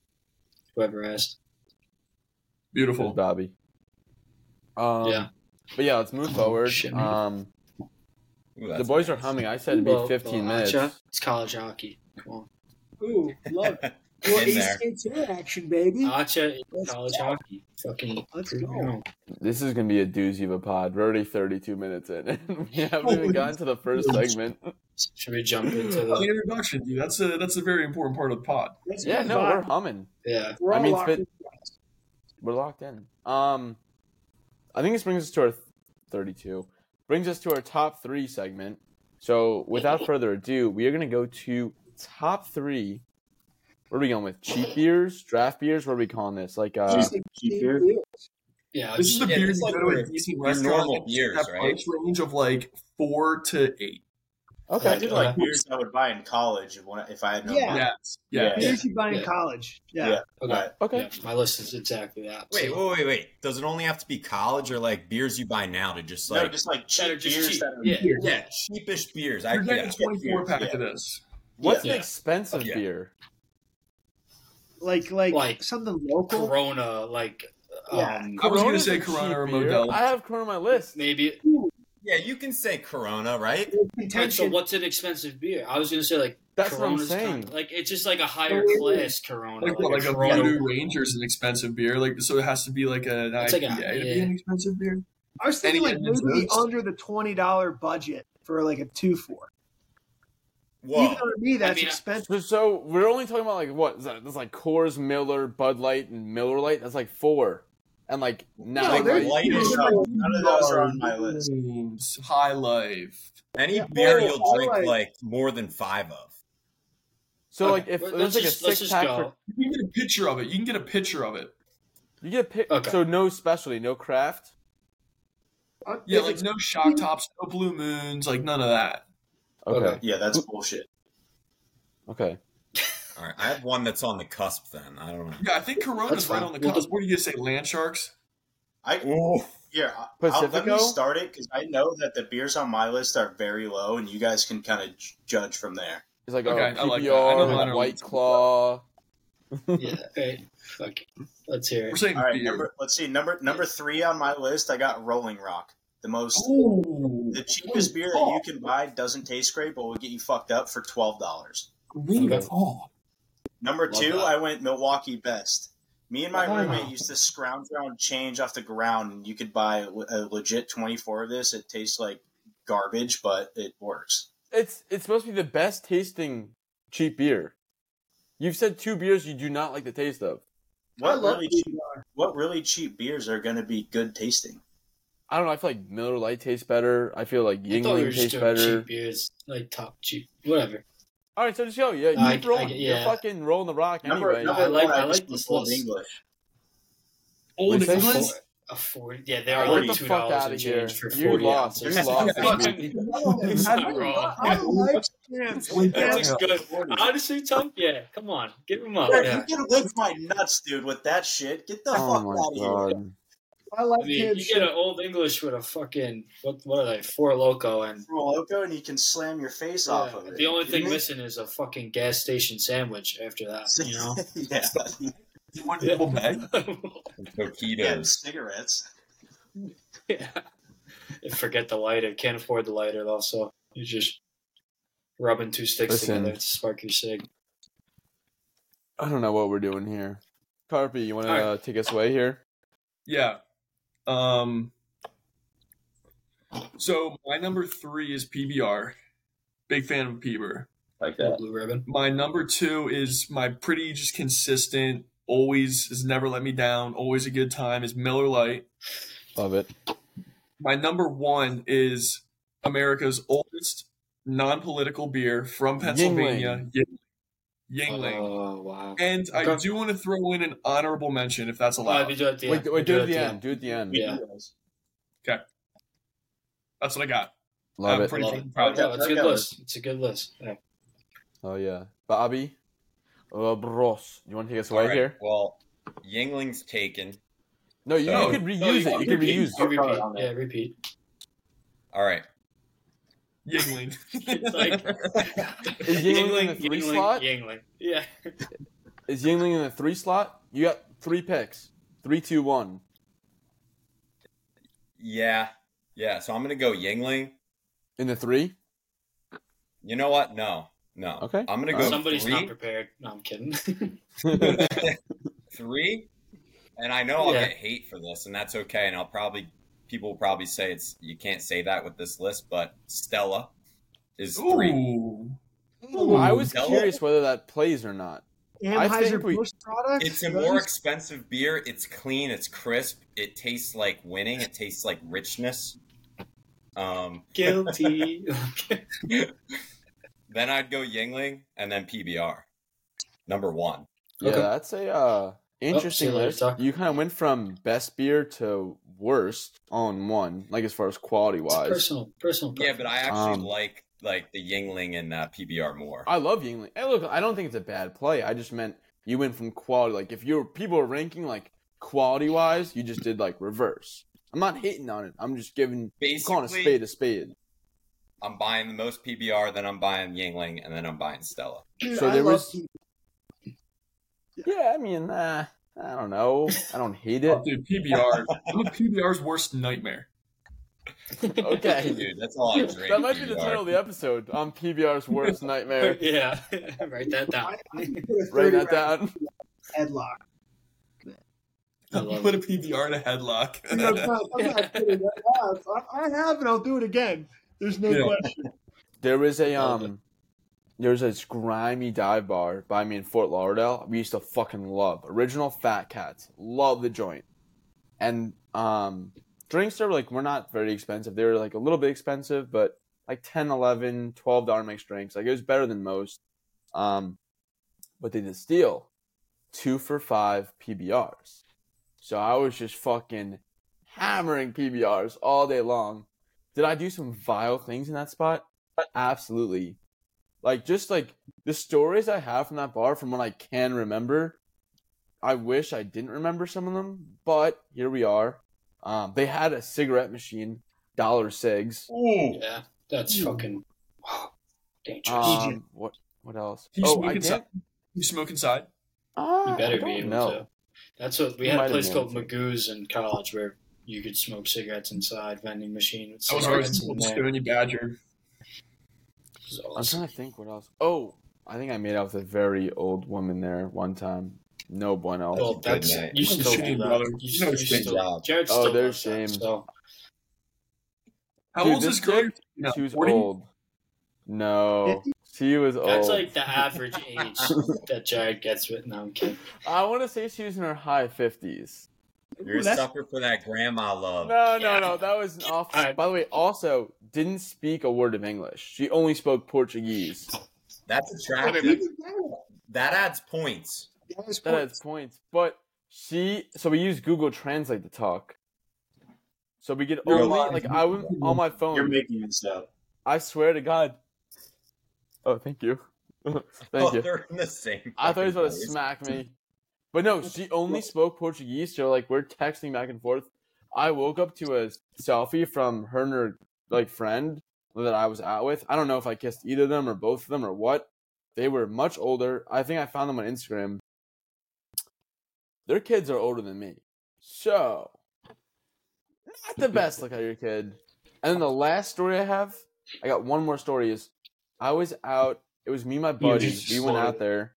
Whoever asked. Beautiful, Good, Bobby. Um, yeah, but yeah, let's move oh, forward. Shit, um, Ooh, the boys nice. are humming. I said it'd be fifteen well, minutes. Gotcha. It's college hockey. Come on. Ooh, love it. Well, E C H L action, baby. Acha college hockey. Fucking let's go. This is gonna be a doozy of a pod. We're already thirty-two minutes in, and we haven't oh, even gotten to the first segment. Should we jump into the introduction, dude? That's a that's a very important part of the pod. That's yeah, no, vibe. we're humming. Yeah, we're all I mean, locked been, in. We're locked in. Um, I think this brings us to our th- thirty-two. Brings us to our top three segment. So, without further ado, we are gonna go to top three. What are we going with? Cheap beers? Draft beers? What are we calling this? Like uh, cheap, cheap beer? Yeah, this is the yeah, beers like that are decent normal beers, right? Range of like four to eight. Okay, like, I did uh, like beers I would buy in college if, if I had no. Yeah, yes. yeah. yeah. Beers you buy in yeah. college. Yeah. yeah. Okay. Okay. Yeah. My list is exactly that. Wait, so. wait, wait, wait. Does it only have to be college or like beers you buy now to just like no, just like cheap beers? Just cheap. That are yeah. Beer. yeah, yeah, cheapish beers. I get a twenty-four pack of this. What's an expensive beer? Like, like like something local, Corona, like yeah. um, I was going to say Corona or Modelo. I have Corona on my list. Maybe, yeah, you can say Corona, right? Right so what's an expensive beer? I was going to say like that's Corona's what I'm saying. Kind, like it's just like a higher class Corona, like, like, like a Blue Ranger's an expensive beer. Like so, it has to be like an I P A like a, yeah. to be an expensive beer. I was thinking like maybe under the twenty dollar budget for like a two four. Whoa. Even to me, that's I mean, expensive. So we're only talking about like what? Is that, that's like Coors, Miller, Bud Light, and Miller Lite. That's like four, and like nine. No, Light is up. None of those are on my list. High Life. Any yeah, beer oh, you'll drink life. like more than five of. So okay. like if there's like just, a six pack, for, you can get a picture of it. You can get a picture of it. You get a pic. Okay. So no specialty, no craft. Uh, yeah, like no shock tops, no blue moons, like none of that. Okay. okay. Yeah, that's bullshit. Okay. All right. I have one that's on the cusp then. I don't know. Yeah, I think Corona's right on the cusp. What do you say, Land Sharks? I Ooh. Yeah, I'll, let me start it because I know that the beers on my list are very low and you guys can kind of j- judge from there. It's like, okay, oh, P B R, I like that. I know White Claw. yeah, okay. okay. Let's hear it. All right, number, let's see. Number, number three on my list, I got Rolling Rock. The most, Ooh. the cheapest beer that you can buy doesn't taste great, but will get you fucked up for twelve dollars. Okay. Number Love two, that. I went Milwaukee Best. Me and my oh. roommate used to scrounge around change off the ground, and you could buy a legit twenty-four of this. It tastes like garbage, but it works. It's it's supposed to be the best tasting cheap beer. You've said two beers you do not like the taste of. What I love really cheap What really cheap beers are going to be good tasting? I don't know. I feel like Miller Lite tastes better. I feel like Yuengling we tastes better. Cheap beers, like top cheap, whatever. All right, so just go. Yeah, I, rolling, I, yeah. You're fucking rolling the rock number, anyway. Number I like, I like this Old English. Old English. A forty, yeah, they are like the two dollars and change for forty. You're lost. You're lost. It's not wrong. I like cans. That looks good. Honestly, Tom, yeah, come on, get them up. Yeah, you can lick my nuts, dude, with that shit. Get the oh fuck out of here. I like I mean, kids. You get an Old English with a fucking what? What are they? Four Loco and Four Loco, and you can slam your face yeah, off of it. The only thing missing is a fucking gas station sandwich. After that, you know, yeah. You want a whole bag? Tokitos. Cigarettes. Yeah. Forget the lighter. Can't afford the lighter, also. You're just rubbing two sticks Listen, together to spark your cig. I don't know what we're doing here. Carpy, you want right. to uh, take us away here? Yeah. Um. So, my number three is P B R. Big fan of P B R. Like that. Blue ribbon. My number two is my pretty, just consistent, always has never let me down, always a good time, is Miller Lite. Love it. My number one is America's oldest non-political beer from Pennsylvania, Yuengling. Yuengling. Oh, wow. And I okay. do want to throw in an honorable mention, if that's allowed. Wait, do it at the end. Wait, wait, do, do it at the end. end. Do it at the end. Yeah. Okay. That's what I got. Love I'm it. Pretty Love it. Proud okay, of it's, a good list. it's a good list. Yeah. Oh, yeah. Bobby? Uh, bros. You want to take us away right. here? Well, Yangling's taken. No, you, so. you could reuse no, you it. You could reuse it. Repeat. Yeah, repeat. All right. Yuengling. It's like... Is Yuengling in the three Yuengling, slot? Yuengling. Yeah. Is Yuengling in the three slot? You got three picks. Three, two, one. Yeah. Yeah, so I'm going to go Yuengling. In the three? You know what? No. No. Okay. I'm gonna go. Somebody's three. Not prepared. No, I'm kidding. Three, and I know I'll yeah. get hate for this, and that's okay. And I'll probably people will probably say it's you can't say that with this list, but Stella is Ooh. three. Ooh. I was Stella. curious whether that plays or not. Anheuser-Busch product. It's a more expensive beer. It's clean. It's crisp. It tastes like winning. It tastes like richness. Um. Guilty. Then I'd go Yuengling and then P B R, number one. Yeah, okay. That's a uh, interesting oh, list. Later, you kind of went from best beer to worst on one, like as far as quality wise. Personal, personal. Preference. Yeah, but I actually um, like like the Yuengling and uh, P B R more. I love Yuengling. Hey, look, I don't think it's a bad play. I just meant you went from quality. Like if you're people are ranking like quality wise, you just did like reverse. I'm not hating on it. I'm just giving Basically, calling a spade a spade. I'm buying the most P B R, then I'm buying Yuengling, and then I'm buying Stella. Dude, so there I was, love... yeah. I mean, uh, I don't know. I don't hate it. Oh, dude, P B R. I'm a P B R's worst nightmare. Okay, dude, that's all I drink. That might P B R. Be the title of the episode. I'm P B R's worst nightmare. Yeah, write that down. Write that down. Headlock. Put a P B R in a headlock. I'm not, I'm not kidding. I have, and I'll do it again. There's no yeah. question. There is a um, there's a grimy dive bar by me in Fort Lauderdale. We used to fucking love original Fat Cats. Love the joint, and um, drinks there like were not very expensive. They were like a little bit expensive, but like ten, eleven, twelve dollar mixed drinks. Like it was better than most. Um, but they did steal two for five P B Rs. So I was just fucking hammering P B Rs all day long. Did I do some vile things in that spot? Absolutely. Like, just, like, the stories I have from that bar, from what I can remember, I wish I didn't remember some of them, but here we are. Um, they had a cigarette machine, dollar cigs. Ooh. Yeah, that's Ooh. fucking wow, dangerous. Um, what What else? Can you, oh, smoke, inside? Can you smoke inside? Uh, you better be able know. to. That's what, we you had a place called Magoo's in college where... You could smoke cigarettes inside, vending machine. I was always in Stony Badger. I'm trying to think what else. Oh, I think I made out with a very old woman there one time. No bueno. Well, that's you, you should still do that. You should, no, you should still. Jared's oh, still there's shame. So. How Dude, old is this girl? She was forty? Old. No, She was old. That's like the average age that Jared gets with. No, I'm kidding. I want to say she was in her high fifties. You're Ooh, a sucker for that grandma love. No, no, yeah. no. That was an awful. Right. By the way, also didn't speak a word of English. She only spoke Portuguese. That's attractive. That adds points. That adds points. That adds points. But she. So we use Google Translate to talk. So we could only like I went on my phone. You're making this up. I swear to God. Oh, thank you. thank oh, you. They're in the same. I thought he was about to smack me. But no, she only spoke Portuguese, so like we're texting back and forth. I woke up to a selfie from her and her like friend that I was out with. I don't know if I kissed either of them or both of them or what. They were much older. I think I found them on Instagram. Their kids are older than me. So not the best look at your kid. And then the last story I have, I got one more story is I was out, it was me and my buddies. We went out there.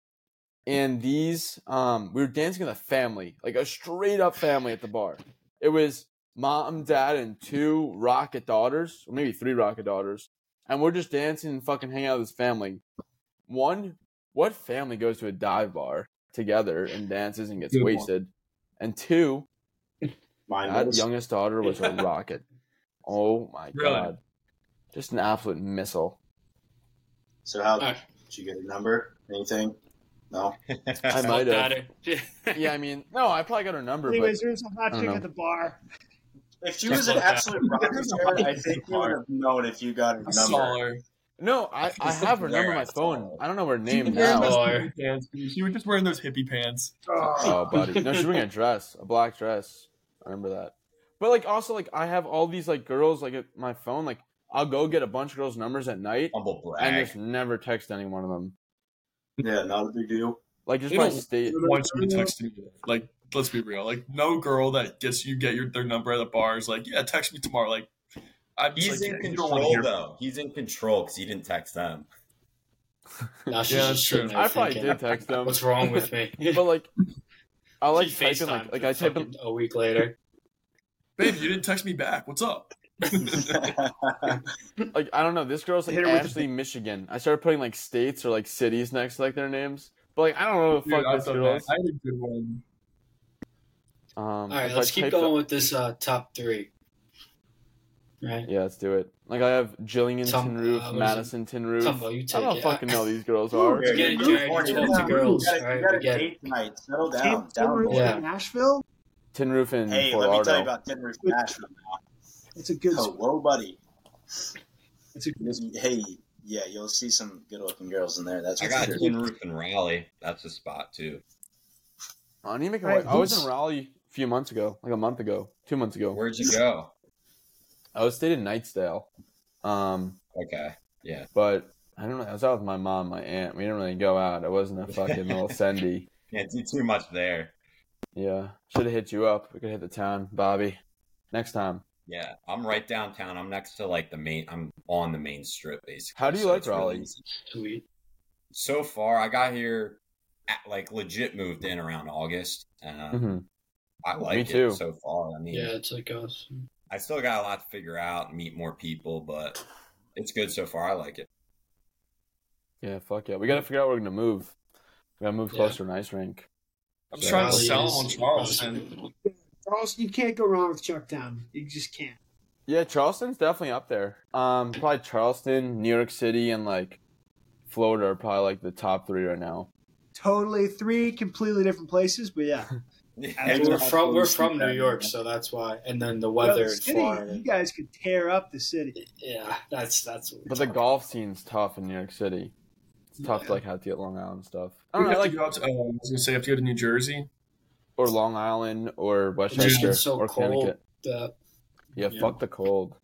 And these, um, we were dancing with a family, like a straight up family at the bar. It was mom, dad, and two rocket daughters, or maybe three rocket daughters. And we're just dancing and fucking hanging out with this family. One, what family goes to a dive bar together and dances and gets Good wasted? One. And two, Mine that was. youngest daughter was a rocket. Oh my really? God. Just an absolute missile. So, how did you get a number? Anything? No, I might have. yeah, I mean, no, I probably got her number. Anyways, but there was a hot chick at the bar. If she was an absolute rocket star, I think you would have known if you got her number. Saw her. No, I, I have her number on my phone. I don't know her name now. She was just wearing those hippie pants. Oh, buddy. No, she was wearing a dress, a black dress. I remember that. But, like, also, like, I have all these, like, girls, like, at my phone. Like, I'll go get a bunch of girls' numbers at night and just never text any one of them. Yeah, not a big deal. Like, just by state. Want you to text me. Like, let's be real. Like, no girl that gets you get your their number at the bar is like, yeah, text me tomorrow. Like, I'm just he's like, in yeah, control though. He's in control because he didn't text them. Nah, yeah, that's true. I probably did text them. What's wrong with me? But like, I like she typing. Like, like I type in a week later. Babe, you didn't text me back. What's up? Like, I don't know. This girl's like Ashley, Michigan. I started putting like states or like cities next to like their names, but like I don't know what the Dude, fuck this girl is. I had a good one. Um, All right, let's keep going up... with this uh, top three. Right? Yeah, let's do it. Like I have Jillian Tum- Tin Roof, uh, Madison Tin Roof. Tum- you take I don't it. fucking know these girls are. You get it, Jared. You talk to girls. You got a date night. Settle down. Tin Roof in Nashville. Tin Roof in Hey, Fort let me Ardo. Tell you about Tin Roof in Nashville now. It's a good Hello, school. buddy. It's a good Hey, yeah, you'll see some good-looking girls in there. That's I got Tin Roof in Raleigh. That's a spot, too. I need to make a right. I was in Raleigh a few months ago, like a month ago, two months ago. Where'd you go? I was stayed in Knightsdale. Um, okay, yeah. But I don't know. I was out with my mom, my aunt. We didn't really go out. I wasn't a fucking little Cindy. Can't do too much there. Yeah. Should have hit you up. We could hit the town, Bobby. Next time. Yeah, I'm right downtown. I'm next to like the main. I'm on the main strip basically. How do you so like Raleigh? Really so far, I got here, at, like legit moved in around August. Um, mm-hmm. I like Me it too. so far. I mean, yeah, it's like us. I still got a lot to figure out and meet more people, but it's good so far. I like it. Yeah, fuck yeah. We gotta figure out where we're gonna move. We gotta move closer yeah. to an ice rink. I'm so, trying to sell on Charleston. Charleston, you can't go wrong with Chucktown. You just can't. Yeah, Charleston's definitely up there. Um, probably Charleston, New York City, and like Florida are probably like the top three right now. Totally three completely different places, but yeah. yeah we're from we're from New York, so that's why. And then the weather in Florida. You guys could tear up the city. Yeah, that's that's. What but the golf about. scene's tough in New York City. It's yeah. tough to like have to get Long Island stuff. I don't we know. Like, to go to, um, I was gonna say, you have to go to New Jersey. Or Long Island, or Westchester, so or Connecticut. Uh, yeah, yeah, fuck the cold.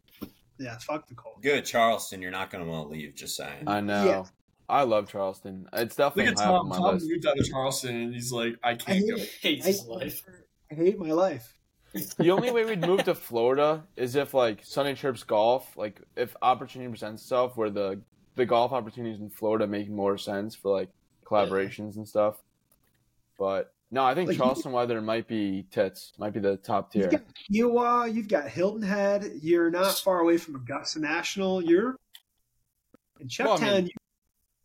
Yeah, fuck the cold. Good, Charleston. You're not going to want to leave, just saying. I know. Yeah. I love Charleston. It's definitely Look at high Tom, on my Tom list. Tom moved out of Charleston, and he's like, I can't I hate, go. I hate his life. I hate my life. The only way we'd move to Florida is if, like, Sunday Trips Golf, like, if opportunity presents itself, where the, the golf opportunities in Florida make more sense for, like, collaborations yeah. and stuff. But... No, I think like, Charleston weather might be tits, might be the top tier. You've got Kiowa, you've got Hilton Head. You're not far away from Augusta National. You're in Chucktown. Well, I mean,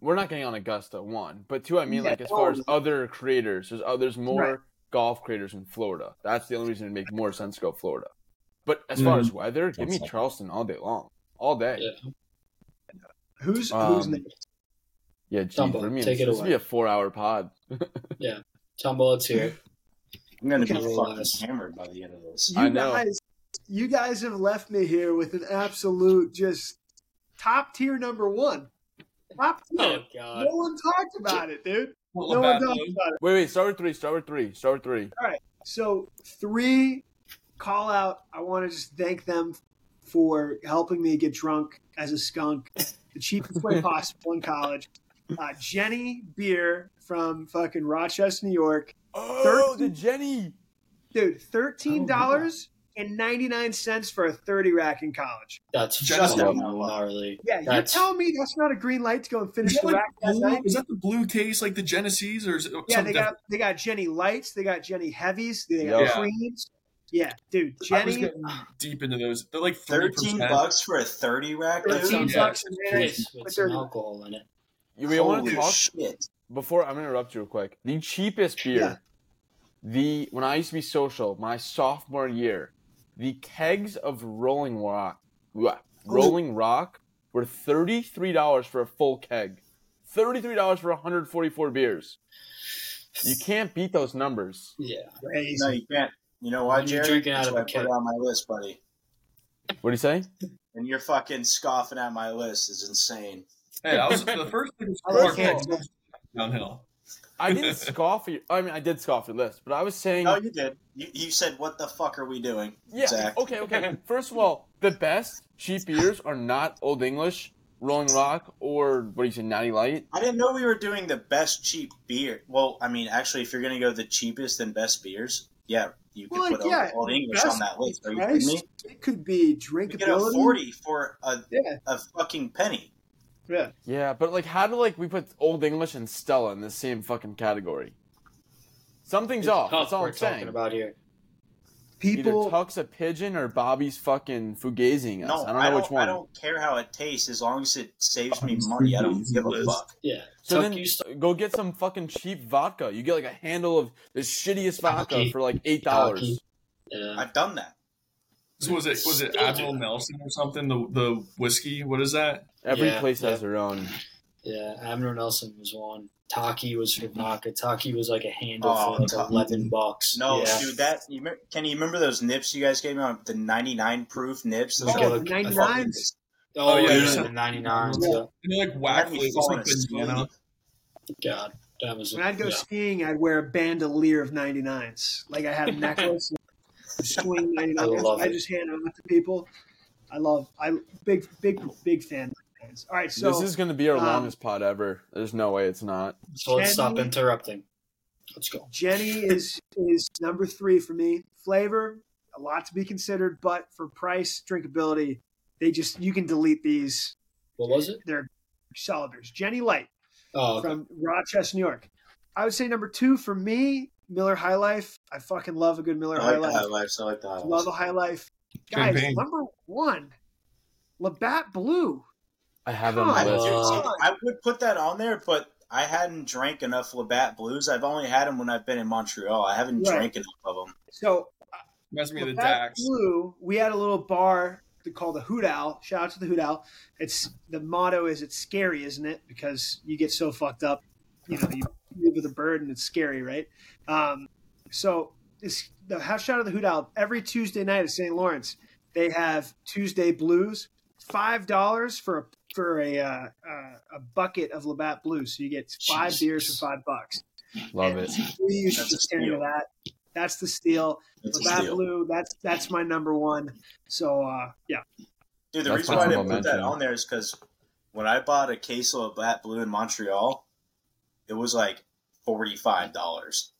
we're not getting on Augusta, one, but two, I mean, yeah, like as far as other creators, there's oh, there's more right. golf creators in Florida. That's the only reason it'd make more sense to go Florida. But as mm. far as weather, give That's me like... Charleston all day long, all day. Yeah. Who's um, who's next? Yeah, geez, Tumble, I mean, take it away. This would be a four-hour pod. yeah, Tumble, it's here. I'm gonna be fucking hammered by the end of this. You I know. Guys, you guys have left me here with an absolute just top tier number one. Top tier. Oh, God. No one talked about it, dude. Well, no one talked you. about it. Wait, wait. Start with three. Start with three. Start with three. All right. So three, call out. I want to just thank them for helping me get drunk as a skunk the cheapest way possible in college. Uh, Jenny Beer from fucking Rochester, New York. Oh, thirteen, the Jenny. Dude, thirteen dollars and ninety-nine cents for a thirty rack in college. That's just gnarly. Yeah, that's... you're telling me that's not a green light to go and finish the like rack blue, that night? Is that the blue case, like the Genesees? Or is it yeah, they got, they got Jenny Lights. They got Jenny Heavies. They got yeah. creams. Yeah, dude, Jenny. Deep into those. They're like thirty percent. thirteen bucks for a thirty rack? thirteen bucks a minute. With some alcohol in it. We want to talk shit. Before I'm gonna interrupt you real quick. The cheapest beer, yeah. the when I used to be social, my sophomore year, the kegs of Rolling Rock, Rolling Rock, were thirty-three dollars for a full keg, thirty-three dollars for one hundred forty-four beers. You can't beat those numbers. Yeah, no, you can't. You know why, Jerry? Drinking out of a keg. Put it on my list, buddy. What do you say? And you're fucking scoffing at my list is insane. Hey, I was the first thing to downhill. I didn't scoff at your, I mean, I did scoff at your list, but I was saying... No, you did. You, you said, what the fuck are we doing? Yeah, Zach. okay, okay. First of all, the best cheap beers are not Old English, Rolling Rock, or, what do you say, Natty Light? I didn't know we were doing the best cheap beer. Well, I mean, actually, if you're going to go the cheapest and best beers, yeah, you could well, put yeah, Old, Old English on that list. Are you kidding me? It could be drinkability. You get a forty for a, yeah. a fucking penny. Yeah. yeah, but like, how do like we put Old English and Stella in the same fucking category? Something's it's off. That's all I'm saying. Talking about here. People... Either Tuck's a pigeon or Bobby's fucking fugazing us. No, I don't know I don't, which one. I don't care how it tastes as long as it saves me money. I don't give a fuck. Yeah. So Tuck, then you st- go get some fucking cheap vodka. You get like a handle of the shittiest vodka Tucky. for like eight dollars. Yeah. I've done that. So was it was it Admiral Nelson or something? The the whiskey? What is that? Every yeah, place yeah. has their own. Yeah, Admiral Nelson was one. Taki was for vodka. Taki was like a handle oh, for like Taki. eleven bucks. No, yeah. dude, that you remember, can you remember those nips you guys gave me on the ninety-nine proof nips? Those oh, like, ninety nines. Oh, oh yeah, yeah. yeah. the ninety nines. Yeah. They're like wacky. Like you know? God, that was. When a, I'd go yeah. skiing, I'd wear a bandolier of ninety nines. Like I had a necklace. Swing ninety nines. I, I just hand them out to people. I love. I big big big fan. All right, so this is going to be our um, longest pod ever. There's no way it's not. So let's Jenny, stop interrupting. Let's go. Jenny is is number three for me. Flavor, a lot to be considered, but for price, drinkability, they just you can delete these. What was it? They're solid beers. Jenny Light oh, okay. from Rochester, New York. I would say number two for me, Miller High Life. I fucking love a good Miller I like High Life. High Life. I like the High Life. Love the High Life. Guys, Champagne. Number one, Labatt Blue. I have on my list. Uh, I would put that on there, but I hadn't drank enough Labatt Blues. I've only had them when I've been in Montreal. I haven't right. drank enough of them. So, uh, me Labatt the Dax. Blue, we had a little bar called the Hoot Owl. Shout out to the Hoot Owl. It's, the motto is it's scary, isn't it? Because you get so fucked up. You know, you live with a bird and it's scary, right? Um, so, it's, the house shout out to the Hoot Owl, every Tuesday night at Saint Lawrence, they have Tuesday Blues. five dollars for a for a uh, uh, a bucket of Labatt Blue. So you get five Jesus. beers for five bucks. Love and it. You should stand to that. That's the steal. That's Labatt Blue, that's that's my number one. So, uh, yeah. Dude, the that's reason why I didn't put that on there is because when I bought a case of Labatt Blue in Montreal, it was like forty-five dollars.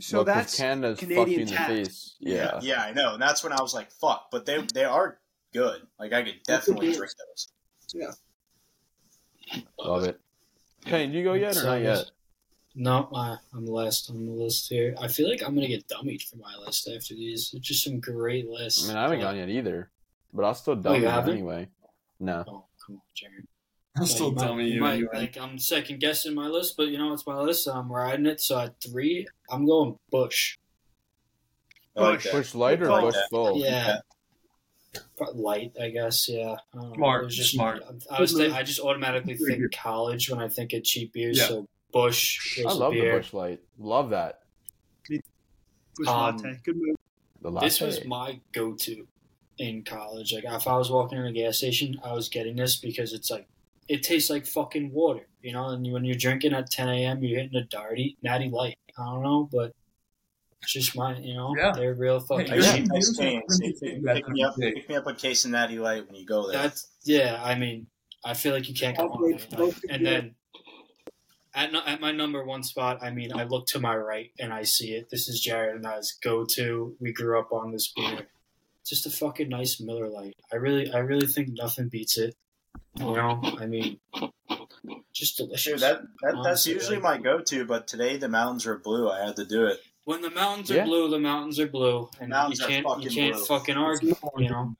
So Look, that's Canada's Canadian fucking in the face. Yeah. yeah. Yeah, I know. And that's when I was like, fuck. But they, they are good. Like, I could definitely drink those. Yeah. Love it. Hey, do you go yet or not yet? No, I, I'm last on the list here. I feel like I'm going to get dummied for my list after these. It's just some great lists. I mean, I haven't gone yet either, but I'll still dummy it anyway. No. Oh, come on, Jared. I'll still like, tell me you. Might, anyway. Like I'm second guessing my list, but you know it's my list. So I'm riding it. So at three, I'm going Bush. Bush, like Bush Light or Bush Full? Yeah. yeah, Light, I guess. Yeah, um, smart. Just, smart. I, I was. Th- I just automatically think college when I think of cheap beers. Yeah. So Bush. I love beer. The Bush Light. Love that. Bush um, latte. Good move. The latte. This was my go-to in college. Like if I was walking in a gas station, I was getting this because it's like. It tastes like fucking water, you know, and when you're drinking at ten a.m., you're hitting a darty, natty light. I don't know, but it's just my, you know, yeah. They're real fucking hey, cheap. Nice cans. Pick, pick, me up, pick me up a case of natty light when you go there. That's, yeah, I mean, I feel like you can't go wrong. Like, and then at, no, at my number one spot, I mean, I look to my right and I see it. This is Jared and I's go-to. We grew up on this beer. Just a fucking nice Miller Lite. I really, I really think nothing beats it. You know, I mean, just delicious. Dude, that, that that's usually my go-to, but today the mountains are blue. I had to do it. When the mountains are yeah. blue, the mountains are blue, and mountains you can't you can't blue. fucking argue. You know,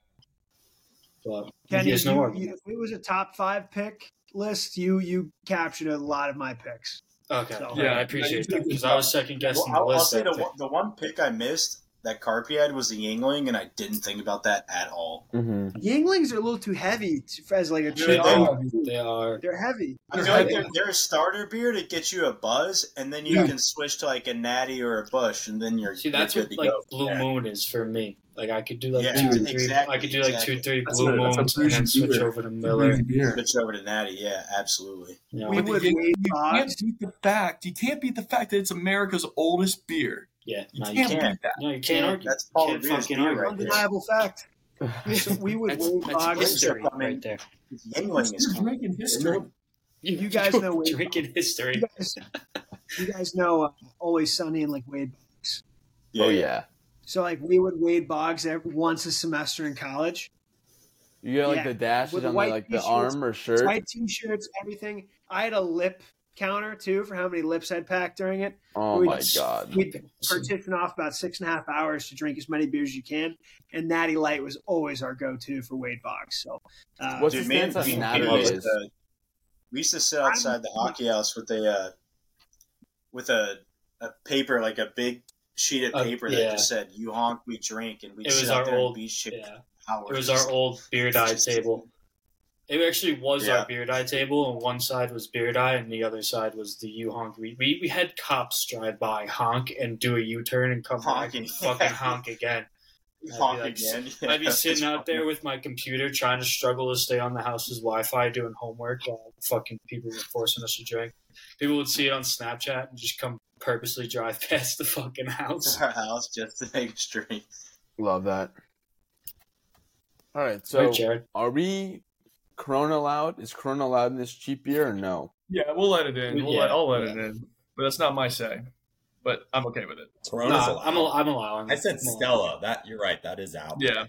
but Kenny, you, no you, if it was a top five pick list, you you captured a lot of my picks. Okay, so, yeah, I appreciate that because I was second guessing well, the I'll, list. I'll say the one, the one pick I missed. That carb he had was the Yuengling, and I didn't think about that at all. Mm-hmm. Yuenglings are a little too heavy as like a chip. They, they are. They're heavy. I feel they're like heavy. They're, they're a starter beer to get you a buzz, and then you yeah. can switch to like a natty or a Bush, and then you're See, that's you're good what to like go. Blue yeah. Moon is for me. Like I could do like yeah, two or exactly, three. I could do like exactly. two, three that's Blue what, Moons, and then switch beer. over to Miller. Switch over to natty. Yeah, absolutely. Yeah. We would. You, you can't beat the fact. You can't beat the fact that it's America's oldest beer. Yeah, no, you, you can't. can't that. No, you can't argue. That's Paul Reed's right undeniable fact. So we would win history right there. Yuengling is drinking history. You, you guys know drinking history. You guys, you guys know uh, Always Sunny and like Wade Boggs. Yeah. Oh yeah. So like we would Wade Boggs every, once a semester in college. You got like yeah. the dashes with on the, like the arm or shirt. White t-shirts, everything. I had a lip. Counter too for how many lips I'd pack during it. Oh we'd, my god! We'd partition off about six and a half hours to drink as many beers as you can, and Natty Light was always our go-to for Wade Box. So, uh, what's dude, the stance on Natty? We used to sit outside the hockey house with a uh, with a a paper like a big sheet of paper uh, yeah. that just said "You honk, we drink," and we sit out there old, and be shit yeah. hours. It was our old beer dye table. It actually was yeah. our beer dye table, and one side was beer dye, and the other side was the you honk. We, we we had cops drive by, honk, and do a U-turn and come honk back and fucking honk again. Honk I'd like, again. Yeah. I'd be sitting out there with my computer trying to struggle to stay on the house's Wi-Fi doing homework while fucking people were forcing us to drink. People would see it on Snapchat and just come purposely drive past the fucking house. Our house just to make us drink. Love that. All right, so right, Jared. Are we... Corona allowed? Is Corona allowed in this cheap beer or no? Yeah, we'll let it in. We'll yeah, let, I'll let yeah. it in. But that's not my say. But I'm okay with it. Corona's no, allowed. I'm, I'm allowing I said I'm Stella. Allowing. That You're right. That is out. Yeah.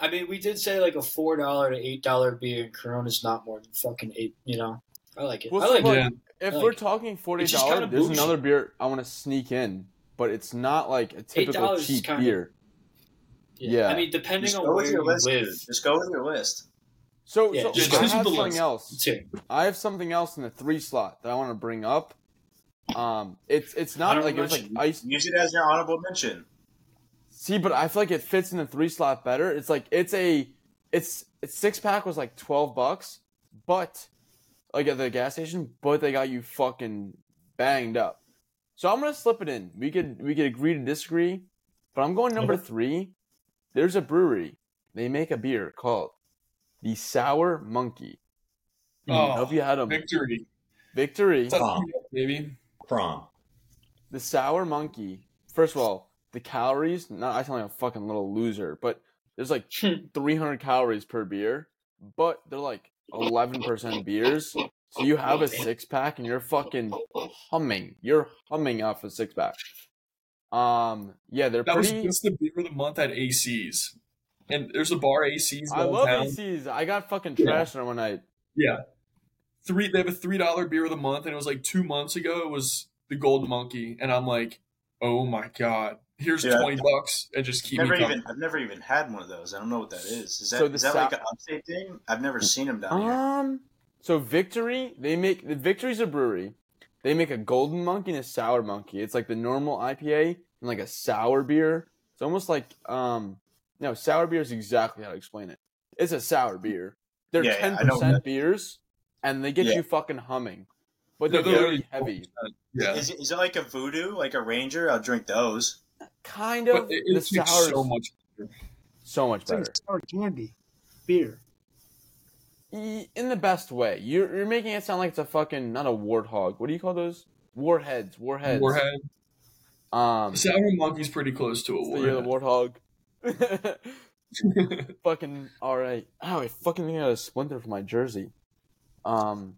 I mean, we did say like a four dollars to eight dollars beer, and Corona's not more than fucking eight, you know? I like it. Well, I like so it. Yeah. If like we're it. talking forty dollars, kind of there's bougie. Another beer I want to sneak in, but it's not like a typical cheap beer. Of, yeah. yeah. I mean, depending Just on where you list, live. Dude. Just go with your list. So, yeah, so just I have something else. I have something else in the three slot that I want to bring up. Um, it's it's not like mention, it was like ice. Use it as an honorable mention. See, but I feel like it fits in the three slot better. It's like it's a it's, it's six pack was like twelve bucks, but like at the gas station, but they got you fucking banged up. So I'm gonna slip it in. We could we could agree to disagree, but I'm going number three. There's a brewery. They make a beer called. The Sour Monkey. Oh, I hope you had a victory. Victory. Prom. Baby. Prom. The Sour Monkey. First of all, the calories. Not, I sound like a fucking little loser, but there's like three hundred calories per beer, but they're like eleven percent beers. So you have a six pack and you're fucking humming. You're humming off a six pack. Um, yeah, they're that pretty. That was the beer of the month at A C's. And there's a bar A C's. I love town. A C's. I got fucking trashed yeah. on one night. Yeah. Three. They have a three dollar beer of the month, and it was like two months ago. It was the Gold Monkey, and I'm like, oh, my God. Here's yeah. twenty bucks, and just keep never me even, I've never even had one of those. I don't know what that is. Is that, so is that sou- like an upstate thing? I've never seen them down um, here. So Victory, they make the Victory's a brewery. They make a golden monkey and a sour monkey. It's like the normal I P A and like a sour beer. It's almost like um no, sour beer is exactly how to explain it. It's a sour beer. They're yeah, ten percent yeah, beers, and they get yeah. you fucking humming, but they're, they're very heavy. Yeah. Is, is it like a voodoo, like a ranger? I'll drink those. Kind of. But it, it the sour so much better. So much it's better. Like sour candy, beer. In the best way. You're, you're making it sound like it's a fucking not a warthog. What do you call those? Warheads. Warheads. Warhead. Um, sour monkey's pretty close to a warhead. The warthog. Fucking all right. Oh, I fucking think I got a splinter for my jersey. Um,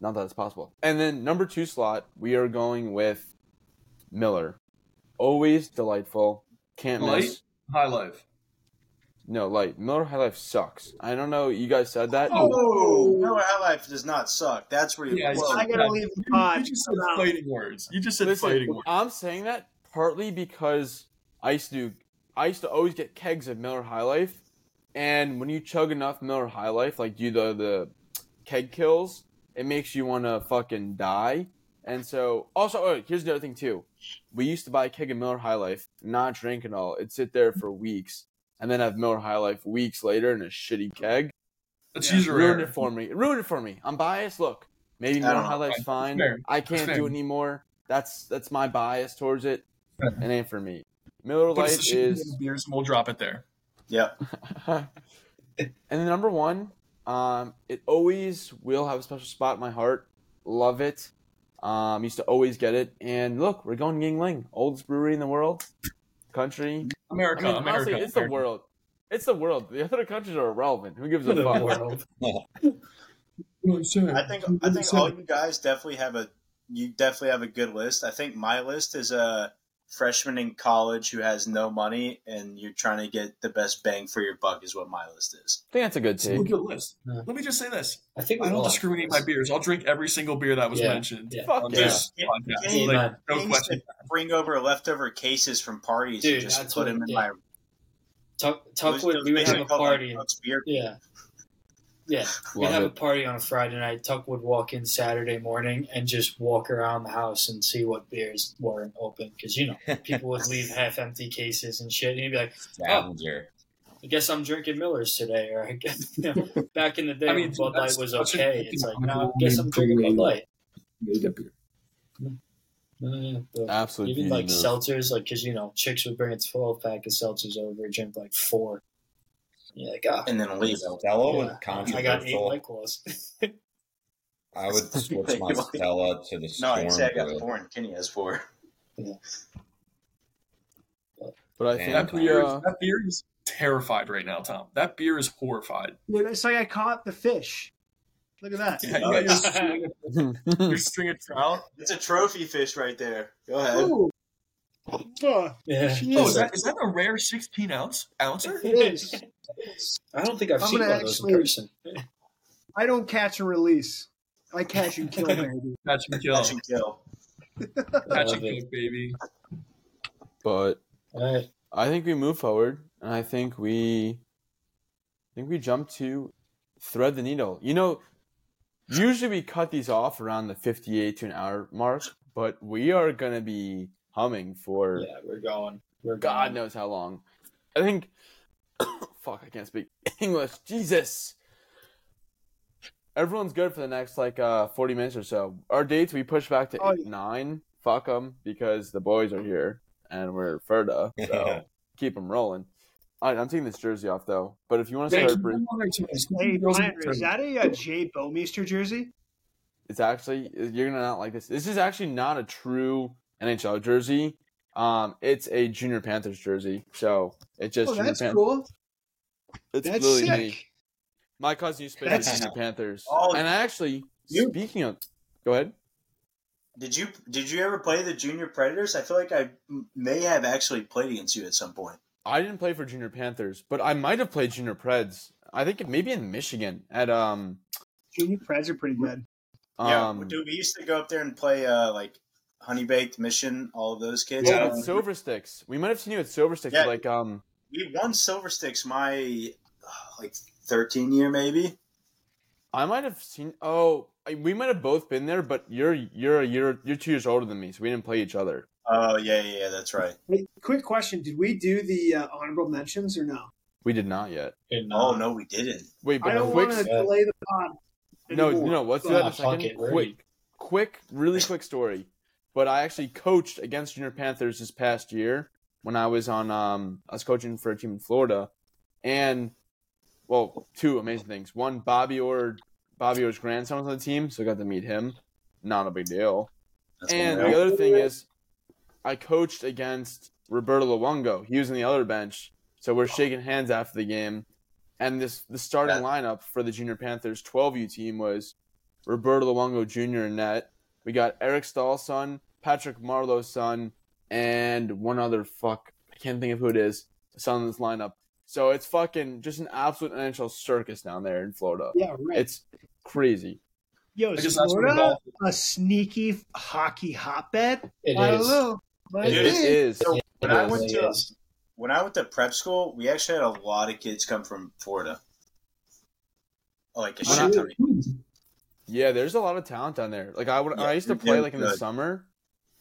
not that it's possible. And then number two slot, we are going with Miller. Always delightful. Can't Light? Miss. High Life. No, Light. Miller High Life sucks. I don't know. You guys said that. Oh, Miller High Life does not suck. That's where you. Yeah, I gotta that. leave the pod. You just said no. fighting words. You just said Listen, fighting words. I'm saying that partly because I used to. I used to always get kegs of Miller High Life, and when you chug enough Miller High Life, like you the the keg kills, it makes you want to fucking die. And so, also, oh, here's the other thing too. We used to buy a keg of Miller High Life, not drink and all. It'd sit there for weeks, and then have Miller High Life weeks later in a shitty keg. That's yeah, usually ruined it for me. It ruined it for me. I'm biased. Look, maybe Miller High Life's fine. Fair. I can't Fair. do it anymore. That's that's my bias towards it. Fair. It ain't for me. Miller Lite is beers, and we'll drop it there. Yeah. And the number one, um, it always will have a special spot in my heart. Love it. Um, used to always get it. And look, we're going Yuengling, oldest brewery in the world, country, America. I mean, America honestly, it's America. the world. It's the world. The other countries are irrelevant. Who gives a fuck? World. I think I think all you guys definitely have a you definitely have a good list. I think my list is a. Uh, Freshman in college who has no money and you're trying to get the best bang for your buck is what my list is. I think that's a good take. A good list. Yeah. Let me just say this. I think I don't discriminate my beers. I'll drink every single beer that was yeah. mentioned. Yeah. Fuck yeah. yeah. yeah. yeah. Like, no question. Bring over leftover cases from parties Dude, and just put them in yeah. my Tuck, Tuckwood, we would have a party. Beer. Yeah. Yeah. We'd have it. a party on a Friday night. Tuck would walk in Saturday morning and just walk around the house and see what beers weren't open. Because, you know, people would leave half-empty cases and shit. And he'd be like, oh, I guess I'm drinking Miller's today. Or I guess, you know, back in the day I mean, when Bud Light was okay. It's like, no, I guess I'm drinking Bud Light. Uh, Absolutely. Even, like, seltzers. Like, because, you know, chicks would bring a twelve-pack of seltzers over and drink, like, four. Yeah, like, oh, and then leave Stella yeah. with controversial. I got eight White Claws. I would switch my Stella to the Storm. No, I said I got four and Kenny has four. Yeah. But I Man, think that beer, uh... that beer is terrified right now, Tom. That beer is horrified. Dude, it's like I caught the fish. Look at that. Yeah, you got your, string of, your string of trout. It's a trophy fish right there. Go ahead. Ooh. Oh, yeah. oh is, that, is that a rare sixteen ounce ouncer? It is. I don't think I've I'm seen one actually, of those in person. I don't catch and release. I catch and kill, baby. Catch and kill. Catch and kill. Catch and kill, baby. But right. I think we move forward, and I think we, I think we jump to Thread the Needle. You know, usually we cut these off around the fifty-eight to an hour mark, but we are gonna be humming for yeah, we're going. We're God going. knows how long. I think. Fuck, I can't speak English. Jesus. Everyone's good for the next, like, uh, forty minutes or so. Our dates, we push back to oh, eight, yeah. nine. Fuck them, because the boys are here, and we're Ferda, so keep them rolling. All right, I'm taking this jersey off, though. But if you want to start... Bring... Hey, Planter, is that a, a Jay Bomeister jersey? It's actually... You're going to not like this. This is actually not a true N H L jersey. Um, It's a Junior Panthers jersey, so it just... Oh, that's Pan- cool. It's That's really sick. Neat. My cousin used to play for the Panthers. Oh, and actually, you, speaking of... Go ahead. Did you did you ever play the Junior Predators? I feel like I may have actually played against you at some point. I didn't play for Junior Panthers, but I might have played Junior Preds. I think it maybe in Michigan. at um. Junior Preds are pretty good. Um, yeah, dude, we used to go up there and play uh, like Honey Baked Mission, all of those kids. Yeah, um, Silver Sticks. We might have seen you at Silver Sticks. Yeah. Like, um... We won Silver Sticks my, like, thirteen year maybe. I might have seen. Oh, we might have both been there, but you're you're a year you're two years older than me, so we didn't play each other. Oh yeah, yeah, yeah that's right. Hey, quick question: did we do the uh, honorable mentions or no? We did not yet. Did not. Oh no, we didn't. Wait, but I don't want to delay the pod. No, anymore. no, let's do that in a second. Wait, quick, really quick story. But I actually coached against Junior Panthers this past year when I was on. Um, I was coaching for a team in Florida, and. Well, two amazing things. One, Bobby Orr, Bobby Orr's grandson was on the team, so I got to meet him. Not a big deal. That's and the other thing is I coached against Roberto Luongo. He was on the other bench, so we're shaking hands after the game. And this the starting that... lineup for the Junior Panthers twelve U team was Roberto Luongo Junior in net. We got Eric Stahl's son, Patrick Marlowe's son, and one other fuck. I can't think of who it is. The son in this lineup. So it's fucking just an absolute N H L circus down there in Florida. Yeah, right. It's crazy. Yo, is Florida a sneaky hockey hotbed? It I is. Don't know. It, it is. is. So when, it I went to, is. when I went to prep school, we actually had a lot of kids come from Florida. Like a shit ton. Yeah, there's a lot of talent down there. Like I would, yeah, I used to play like in good. the summer.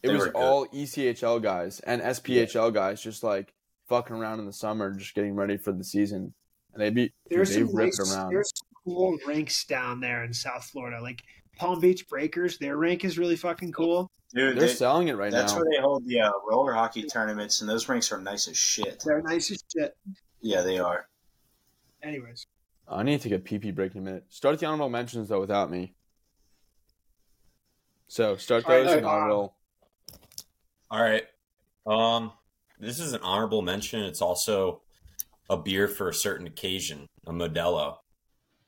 It they was all E C H L guys and S P H L yeah. guys just like. Fucking around in the summer, just getting ready for the season, and they be there's they some ripped ranks, around. There's cool rinks down there in South Florida, like Palm Beach Breakers. Their rink is really fucking cool. Dude, they're they, selling it right that's now. That's where they hold the uh, roller hockey tournaments, and those rinks are nice as shit. They're nice as shit. Yeah, they are. Anyways, I need to take a pee pee break in a minute. Start the honorable mentions though, without me. So start those right, and right, honorable. All right. Um. This is an honorable mention. It's also a beer for a certain occasion, a Modelo.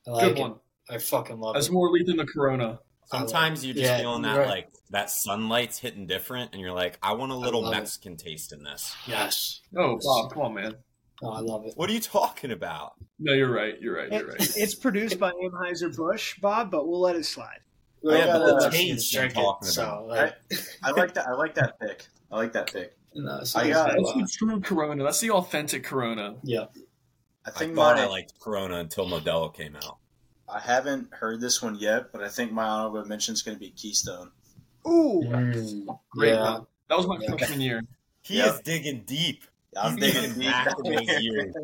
I like Good it. one. I fucking love That's it. That's more elite than the Corona. Sometimes you're just yeah, feeling that right. like that sunlight's hitting different, and you're like, I want a little Mexican it. taste in this. Yes. Oh, Bob, come on, man. Oh, I love it. What are you talking about? No, you're right. You're right. You're right. It's produced by Anheuser-Busch, Bob, but we'll let it slide. Well, yeah, but the taste you're talking it, about. So, like... I, I like that. I like that pick. I like that pick. No, so I got that's the true Corona. That's the authentic Corona. Yeah, I think I thought my, I liked Corona until Modelo came out. I haven't heard this one yet, but I think my honorable mention is going to be Keystone. Ooh, mm, great! Yeah. One. That was my yeah. freshman year. He yeah. is digging deep. I'm He's digging deep. Back in those years.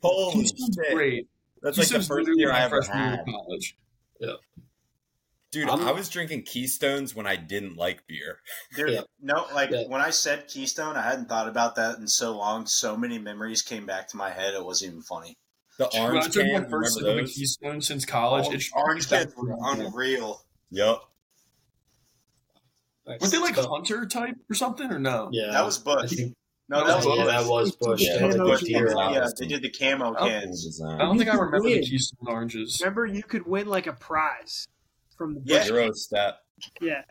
Holy Keystone's shit! Great. That's Keystone's like the first year I ever had. Year college. Yeah. Dude, I'm, I was drinking Keystones when I didn't like beer. Dude, yeah. No, like yeah. when I said Keystone, I hadn't thought about that in so long. So many memories came back to my head. It wasn't even funny. The orange can, remember those? I've been Keystone since college. Orange, orange can were unreal. Yup. Were they like Hunter type or something or no? Yeah. That was Bush. No, that was Bush. Yeah, that was Bush. Yeah, yeah, was Bush deer, yeah they did the camo cans. I don't think I remember the Keystone oranges. Remember, you could win like a prize. From the yeah. zero step. Yeah.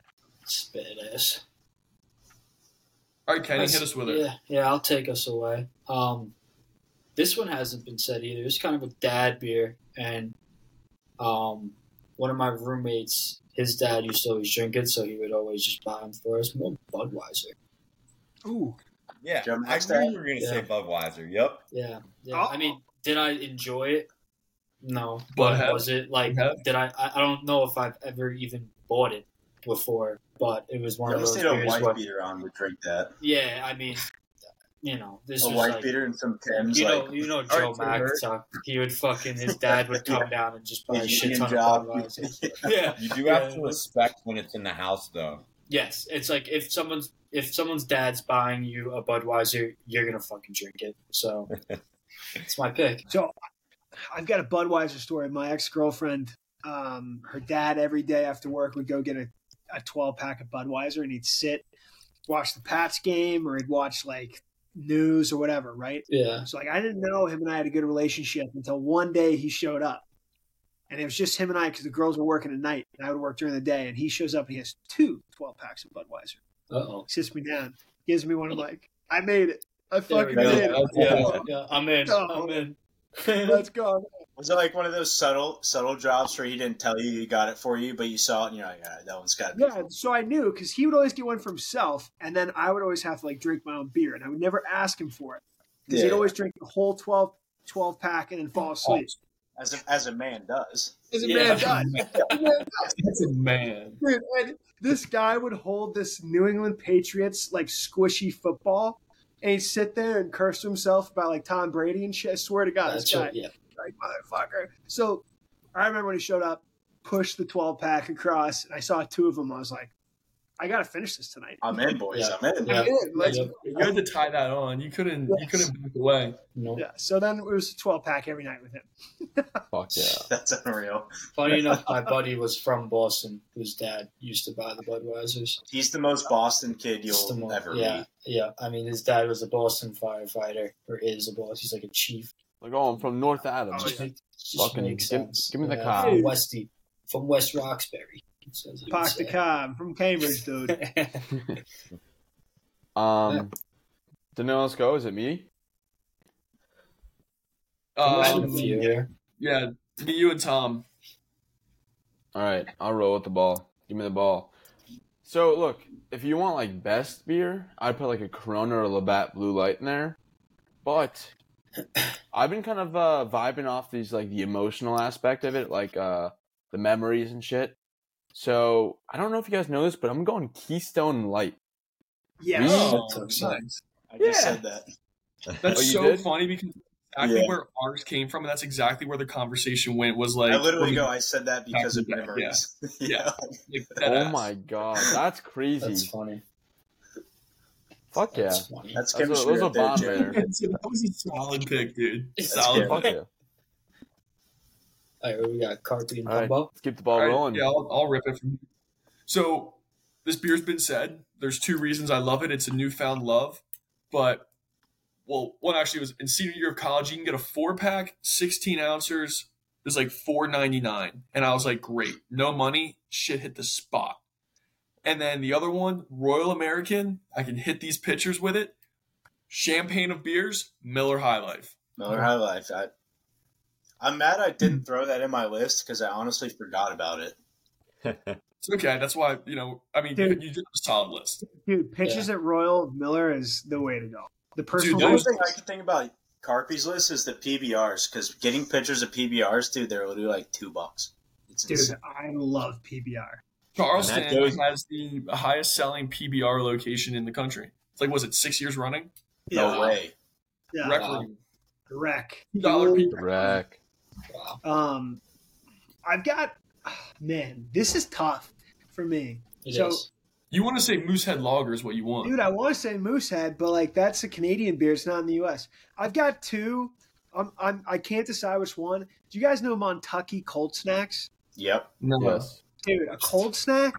Badass. All right, Kenny, hit us with it. Yeah, yeah, I'll take us away. Um, this one hasn't been said either. It's kind of a dad beer, and um, one of my roommates, his dad used to always drink it, so he would always just buy them for us. More Budweiser. Ooh. Yeah, I thought you were going to say Budweiser. Yep. Yeah. yeah. Oh. I mean, did I enjoy it? No, but have, was it like yeah. did I? I don't know if I've ever even bought it before, but it was one yeah, of those. At least a white beater on would drink that. Yeah, I mean, you know, this a was white like, beater and some Thames. You know, like, you know, Joe McIntyre. He would fucking his dad would come yeah. down and just buy a shit ton job. of Budweiser. yeah. yeah, you do have yeah. to respect when it's in the house, though. Yes, it's like if someone's if someone's dad's buying you a Budweiser, you're gonna fucking drink it. So it's my pick. So. I've got a Budweiser story. My ex-girlfriend, um, her dad every day after work would go get a, a twelve-pack of Budweiser, and he'd sit, watch the Pats game, or he'd watch, like, news or whatever, right? Yeah. So, like, I didn't know him and I had a good relationship until one day he showed up. And it was just him and I because the girls were working at night, and I would work during the day. And he shows up and he has two twelve-packs of Budweiser. Uh-oh. He sits me down, gives me one. I'm like, I made it. I fucking made it. Yeah, yeah, I'm in. Oh. I'm in. Let's go. Was it like one of those subtle subtle jobs where he didn't tell you he got it for you, but you saw it and you're like, all right, that one's got it. Yeah, so I knew because he would always get one for himself, and then I would always have to like drink my own beer, and I would never ask him for it because yeah. he'd always drink the whole twelve pack and then fall asleep. As a, as a man does. As a yeah. man does. As a man does. As a man. Dude, and this guy would hold this New England Patriots, like, squishy football, and he'd sit there and curse himself about, like, Tom Brady and shit. I swear to God, That's this guy. It, yeah. Like, motherfucker. So I remember when he showed up, pushed the twelve-pack across, and I saw two of them. I was like, I got to finish this tonight. I'm in, boys. Yeah. I'm in. Yeah. I'm in. Let's yeah. You had to tie that on. You couldn't yes. You couldn't back away. No. Yeah. So then it was a twelve-pack every night with him. Fuck yeah. That's unreal. Funny enough, my buddy was from Boston, whose dad used to buy the Budweisers. He's the most Boston kid you'll most, ever meet. Yeah, yeah. I mean, his dad was a Boston firefighter, or is a boss. He's like a chief. Like, oh, I'm from North Adams. Oh, yeah. Fucking just makes sense. Give, give me yeah. the car. From Westy, from West Roxbury. Park the car from Cambridge, dude. um, did no one else go? Is it me? Uh, yeah, yeah, me, you, and Tom. All right, I'll roll with the ball. Give me the ball. So, look, if you want like best beer, I'd put like a Corona or a Labatt Blue Light in there. But I've been kind of uh, vibing off these like the emotional aspect of it, like uh, the memories and shit. So, I don't know if you guys know this, but I'm going Keystone Light. Yeah. Oh, that's nice. I just yeah. said that. That's oh, so did? funny because exactly yeah. where ours came from, and that's exactly where the conversation went, was like... I literally go, I said that because of memories. Yeah. yeah. yeah. Like, oh ass. my God, that's crazy. That's funny. Fuck yeah. That's funny. That's that was a, was a bomb there. That was a solid pick, dude. That's solid. Fuck yeah. All right, we got Carpe and Bumbo. Right, let's keep the ball right, rolling. Yeah, I'll, I'll rip it from you. So this beer's been said. There's two reasons I love it. It's a newfound love. But, well, one actually was in senior year of college, you can get a four-pack, sixteen ounces. It was like four ninety-nine. And I was like, great. No money. Shit hit the spot. And then the other one, Royal American. I can hit these pitchers with it. Champagne of beers, Miller High Life. Miller High Life. I I'm mad I didn't throw that in my list because I honestly forgot about it. It's okay. That's why, you know, I mean, dude, you did a solid list. Dude, pitches yeah. at Royal Miller is the way to go. The personal dude, the only thing I can think about Carpy's list is the P B Rs because getting pitchers of P B Rs, dude, they're literally like two bucks. It's dude, insane. I love P B R. Charleston goes- has the highest selling P B R location in the country. It's like, was it six years running? Yeah. No way. Yeah. Wreck. Wow. Wreck. Dollar Wreck. Wow. Um, I've got man. This is tough for me. It so is. You want to say Moosehead Lager is what you want, dude? I want to say Moosehead, but like that's a Canadian beer. It's not in the U S. I've got two. I'm. I'm. I can't decide which one. Do you guys know Montucky Cold Snacks? Yep. No. Yes. Dude, a cold snack.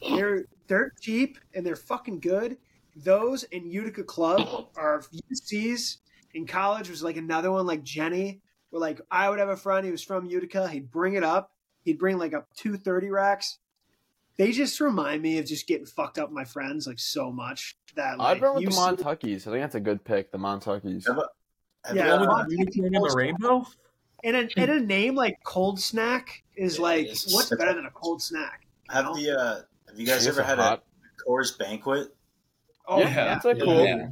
They're they're cheap and they're fucking good. Those and Utica Club are U Cs. In college was like another one like Jenny. Where, like, I would have a friend, he was from Utica, he'd bring it up. He'd bring, like, up two thirty racks. They just remind me of just getting fucked up with my friends, like, so much. That like, I'd run with the Montuckies. See... I think that's a good pick, the Montuckies. Have a, have yeah, uh, the rainbow? And a, and a name like Cold Snack is, yeah, like, is. what's better than a cold snack? Have, the, uh, have you guys it's ever had hot. a Coors Banquet? Oh, yeah. yeah. That's like yeah. cool. Yeah.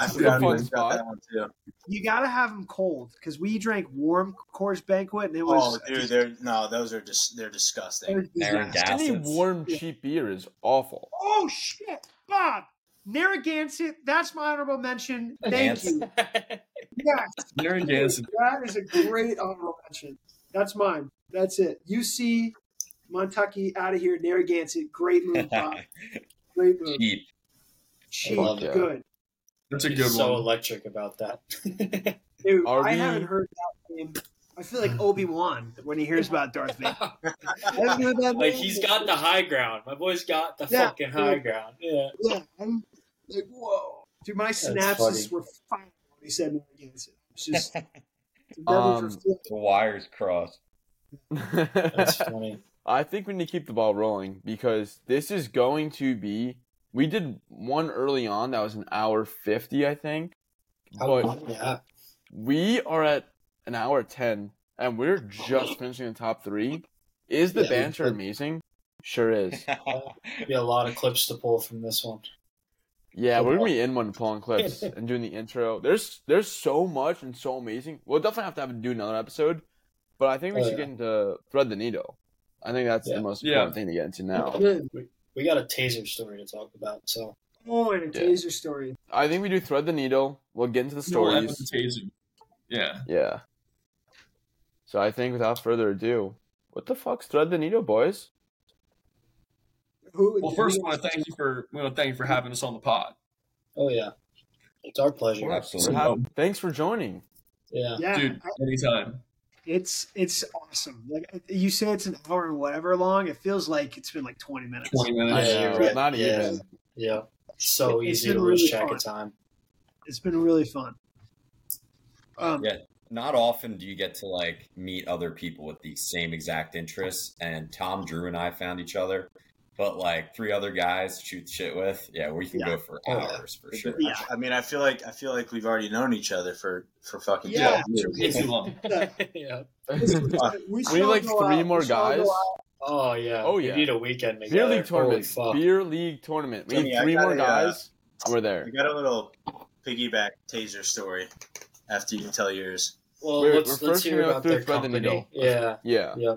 I forgot that one too. You gotta have them cold because we drank warm Coors Banquet and it was. Oh, dude, they're no, those are just they're disgusting. They're disgusting. Any warm cheap beer is awful. Oh shit, Bob, Narragansett. That's my honorable mention. Thank you. Yes, Narragansett. That is a great honorable mention. That's mine. That's it. U C, Montucky, out of here. Narragansett, great move, Bob. Great move. Cheap, cheap, good. That's a good it's one. So electric about that. Dude, Are I we... haven't heard that name. I feel like Obi-Wan when he hears about Darth Vader. That like, he's got the high ground. My boy's got the yeah, fucking dude. high ground. Yeah. Yeah. I'm like, whoa. Dude, my synapses were firing when he said Narragansett. It's just. um, the wires crossed. That's funny. I think we need to keep the ball rolling because this is going to be. We did one early on that was an hour fifty, I think. But oh, yeah. we are at an hour ten, and we're just finishing the top three. Is the yeah, banter amazing? Sure is. Be a lot of clips to pull from this one. Yeah, we're gonna be in one pulling clips and doing the intro. There's there's so much and so amazing. We'll definitely have to have to do another episode. But I think we oh, should yeah. get into Thread the Needle. I think that's yeah. the most important yeah. thing to get into now. We, we got a taser story to talk about, so. Oh, and a yeah. taser story. I think we do Thread the Needle. We'll get into the stories. No, that's a taser. Yeah. Yeah. So I think without further ado, what the fuck's Thread the Needle, boys? Who, well, first, we want to thank you for we want to thank you for having us on the pod. Oh yeah, it's our pleasure. Well, absolutely. How, thanks for joining. Yeah, yeah dude, I, anytime. It's it's awesome. Like you said, it's an hour and whatever long. It feels like it's been like twenty minutes. Twenty minutes, yeah, yeah, right. Not yeah. even. Yeah, so it, easy to lose really track of time. It's been really fun. Um, yeah. Not often do you get to like meet other people with the same exact interests. And Tom, Drew, and I found each other. But like three other guys to shoot shit with, yeah, we can yeah. go for hours yeah. for sure. Yeah. I mean, I feel like I feel like we've already known each other for, for fucking yeah, it's too long. yeah, we, we like three out. more we guys. Oh yeah, oh yeah. We need a weekend. Beer league tournament. Beer league tournament. We need three more guys. Uh, We're there. We got a little piggyback taser story after you tell yours. Well, we're, let's, we're let's first hear about their company. Yeah, yeah, yeah.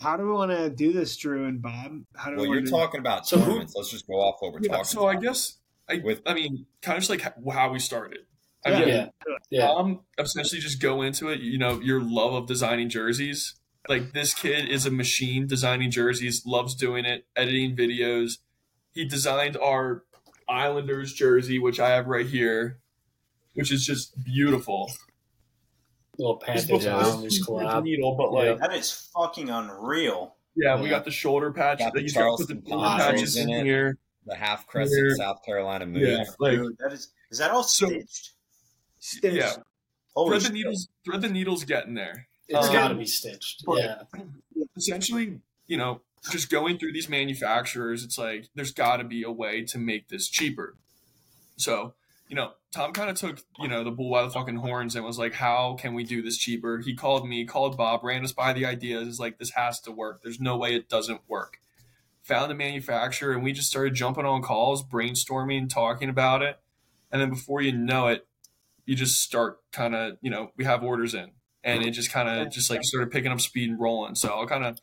How do we want to do this, Drew and Bob? How do well, we you're do... talking about so tournaments. Who... Let's just go off what we're yeah, talking so about. So I guess, I, With... I mean, kind of just like how we started. I yeah, mean, yeah. yeah. Um, essentially just go into it, you know, your love of designing jerseys. Like this kid is a machine designing jerseys, loves doing it, editing videos. He designed our Islanders jersey, which I have right here, which is just beautiful. Little Panthers Islanders collab. Needle, but like, yeah. That is fucking unreal. Yeah, yeah, we got the shoulder patch. Got the Charleston the patches in, in here. The half crescent yeah. South Carolina move. Yeah, like, dude, that is is that all stitched? So, stitched. Yeah. Holy thread shit. the needles. Thread the needles getting there. It's um, got to be stitched. Yeah. Essentially, you know, just going through these manufacturers, it's like there's got to be a way to make this cheaper. So. You know, Tom kind of took, you know, the bull by the fucking horns and was like, how can we do this cheaper? He called me, called Bob, ran us by the ideas. It's like, this has to work. There's no way it doesn't work. Found a manufacturer and we just started jumping on calls, brainstorming, talking about it. And then before you know it, you just start kind of, you know, we have orders in and it just kind of just like started picking up speed and rolling. So I'll kind of,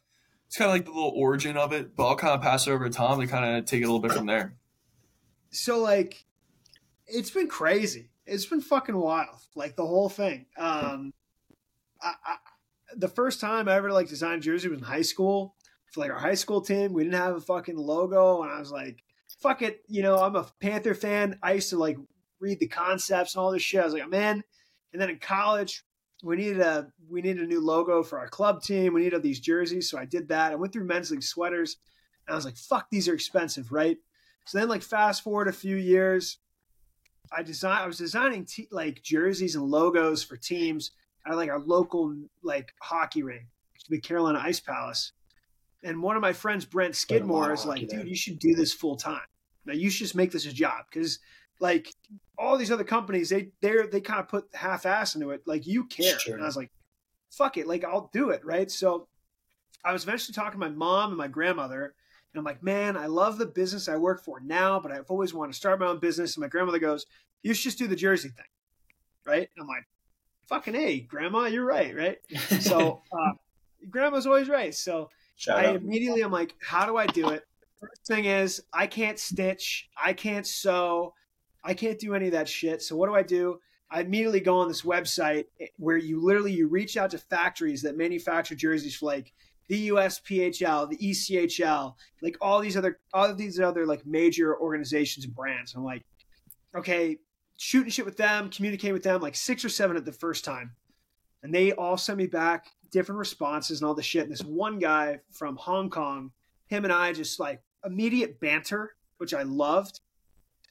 it's kind of like the little origin of it, but I'll kind of pass it over to Tom to kind of take it a little bit from there. So like, it's been crazy. It's been fucking wild. Like the whole thing. Um, I, I, the first time I ever like designed jersey was in high school for like our high school team. We didn't have a fucking logo. And I was like, fuck it. You know, I'm a Panther fan. I used to like read the concepts and all this shit. I was like, I'm in. And then in college, we needed a, we needed a new logo for our club team. We needed these jerseys. So I did that. I went through men's league sweaters and I was like, fuck, these are expensive. Right. So then like fast forward a few years, I design. I was designing te- like jerseys and logos for teams at like our local like hockey rink, the Carolina Ice Palace. And one of my friends, Brent Skidmore, is like, "Dude, you should do this full time. Now you should just make this a job because, like, all these other companies, they they they kind of put half ass into it. Like you care." Sure. And I was like, "Fuck it, like I'll do it." Right. So I was eventually talking to my mom and my grandmother. And I'm like, man, I love the business I work for now, but I've always wanted to start my own business. And my grandmother goes, you should just do the jersey thing, right? And I'm like, fucking A, Grandma, you're right, right? So uh, Grandma's always right. So Shout I out. immediately, I'm like, how do I do it? First thing is, I can't stitch. I can't sew. I can't do any of that shit. So what do I do? I immediately go on this website where you literally, you reach out to factories that manufacture jerseys for like, the U S P H L, the E C H L, like all these other, all of these other like major organizations and brands. I'm like, okay, shooting shit with them, communicating with them, like six or seven at the first time, and they all sent me back different responses and all this shit. And this one guy from Hong Kong, him and I just like immediate banter, which I loved.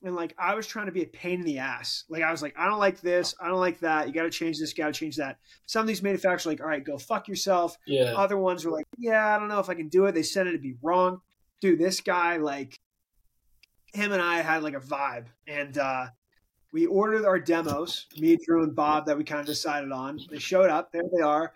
And like I was trying to be a pain in the ass. Like I was like, I don't like this, I don't like that. You got to change this, got to change that. Some of these manufacturers are like, all right, go fuck yourself. Yeah. Other ones were like, yeah, I don't know if I can do it. They said it'd be wrong. Dude, this guy, like, him and I had like a vibe, and uh, we ordered our demos. Me, Drew, and Bob that we kind of decided on. They showed up. There they are.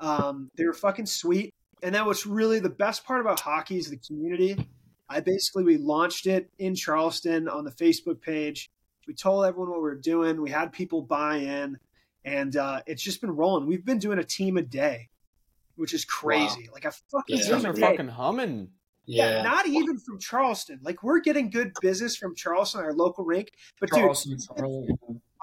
Um, they were fucking sweet. And that was really the best part about hockey is the community. I basically, we launched it in Charleston on the Facebook page. We told everyone what we were doing. We had people buy in, and uh, it's just been rolling. We've been doing a team a day which is crazy. Wow. Like a fucking yeah. are fucking humming. Yeah. yeah, not even from Charleston. Like we're getting good business from Charleston, our local rink. But dude,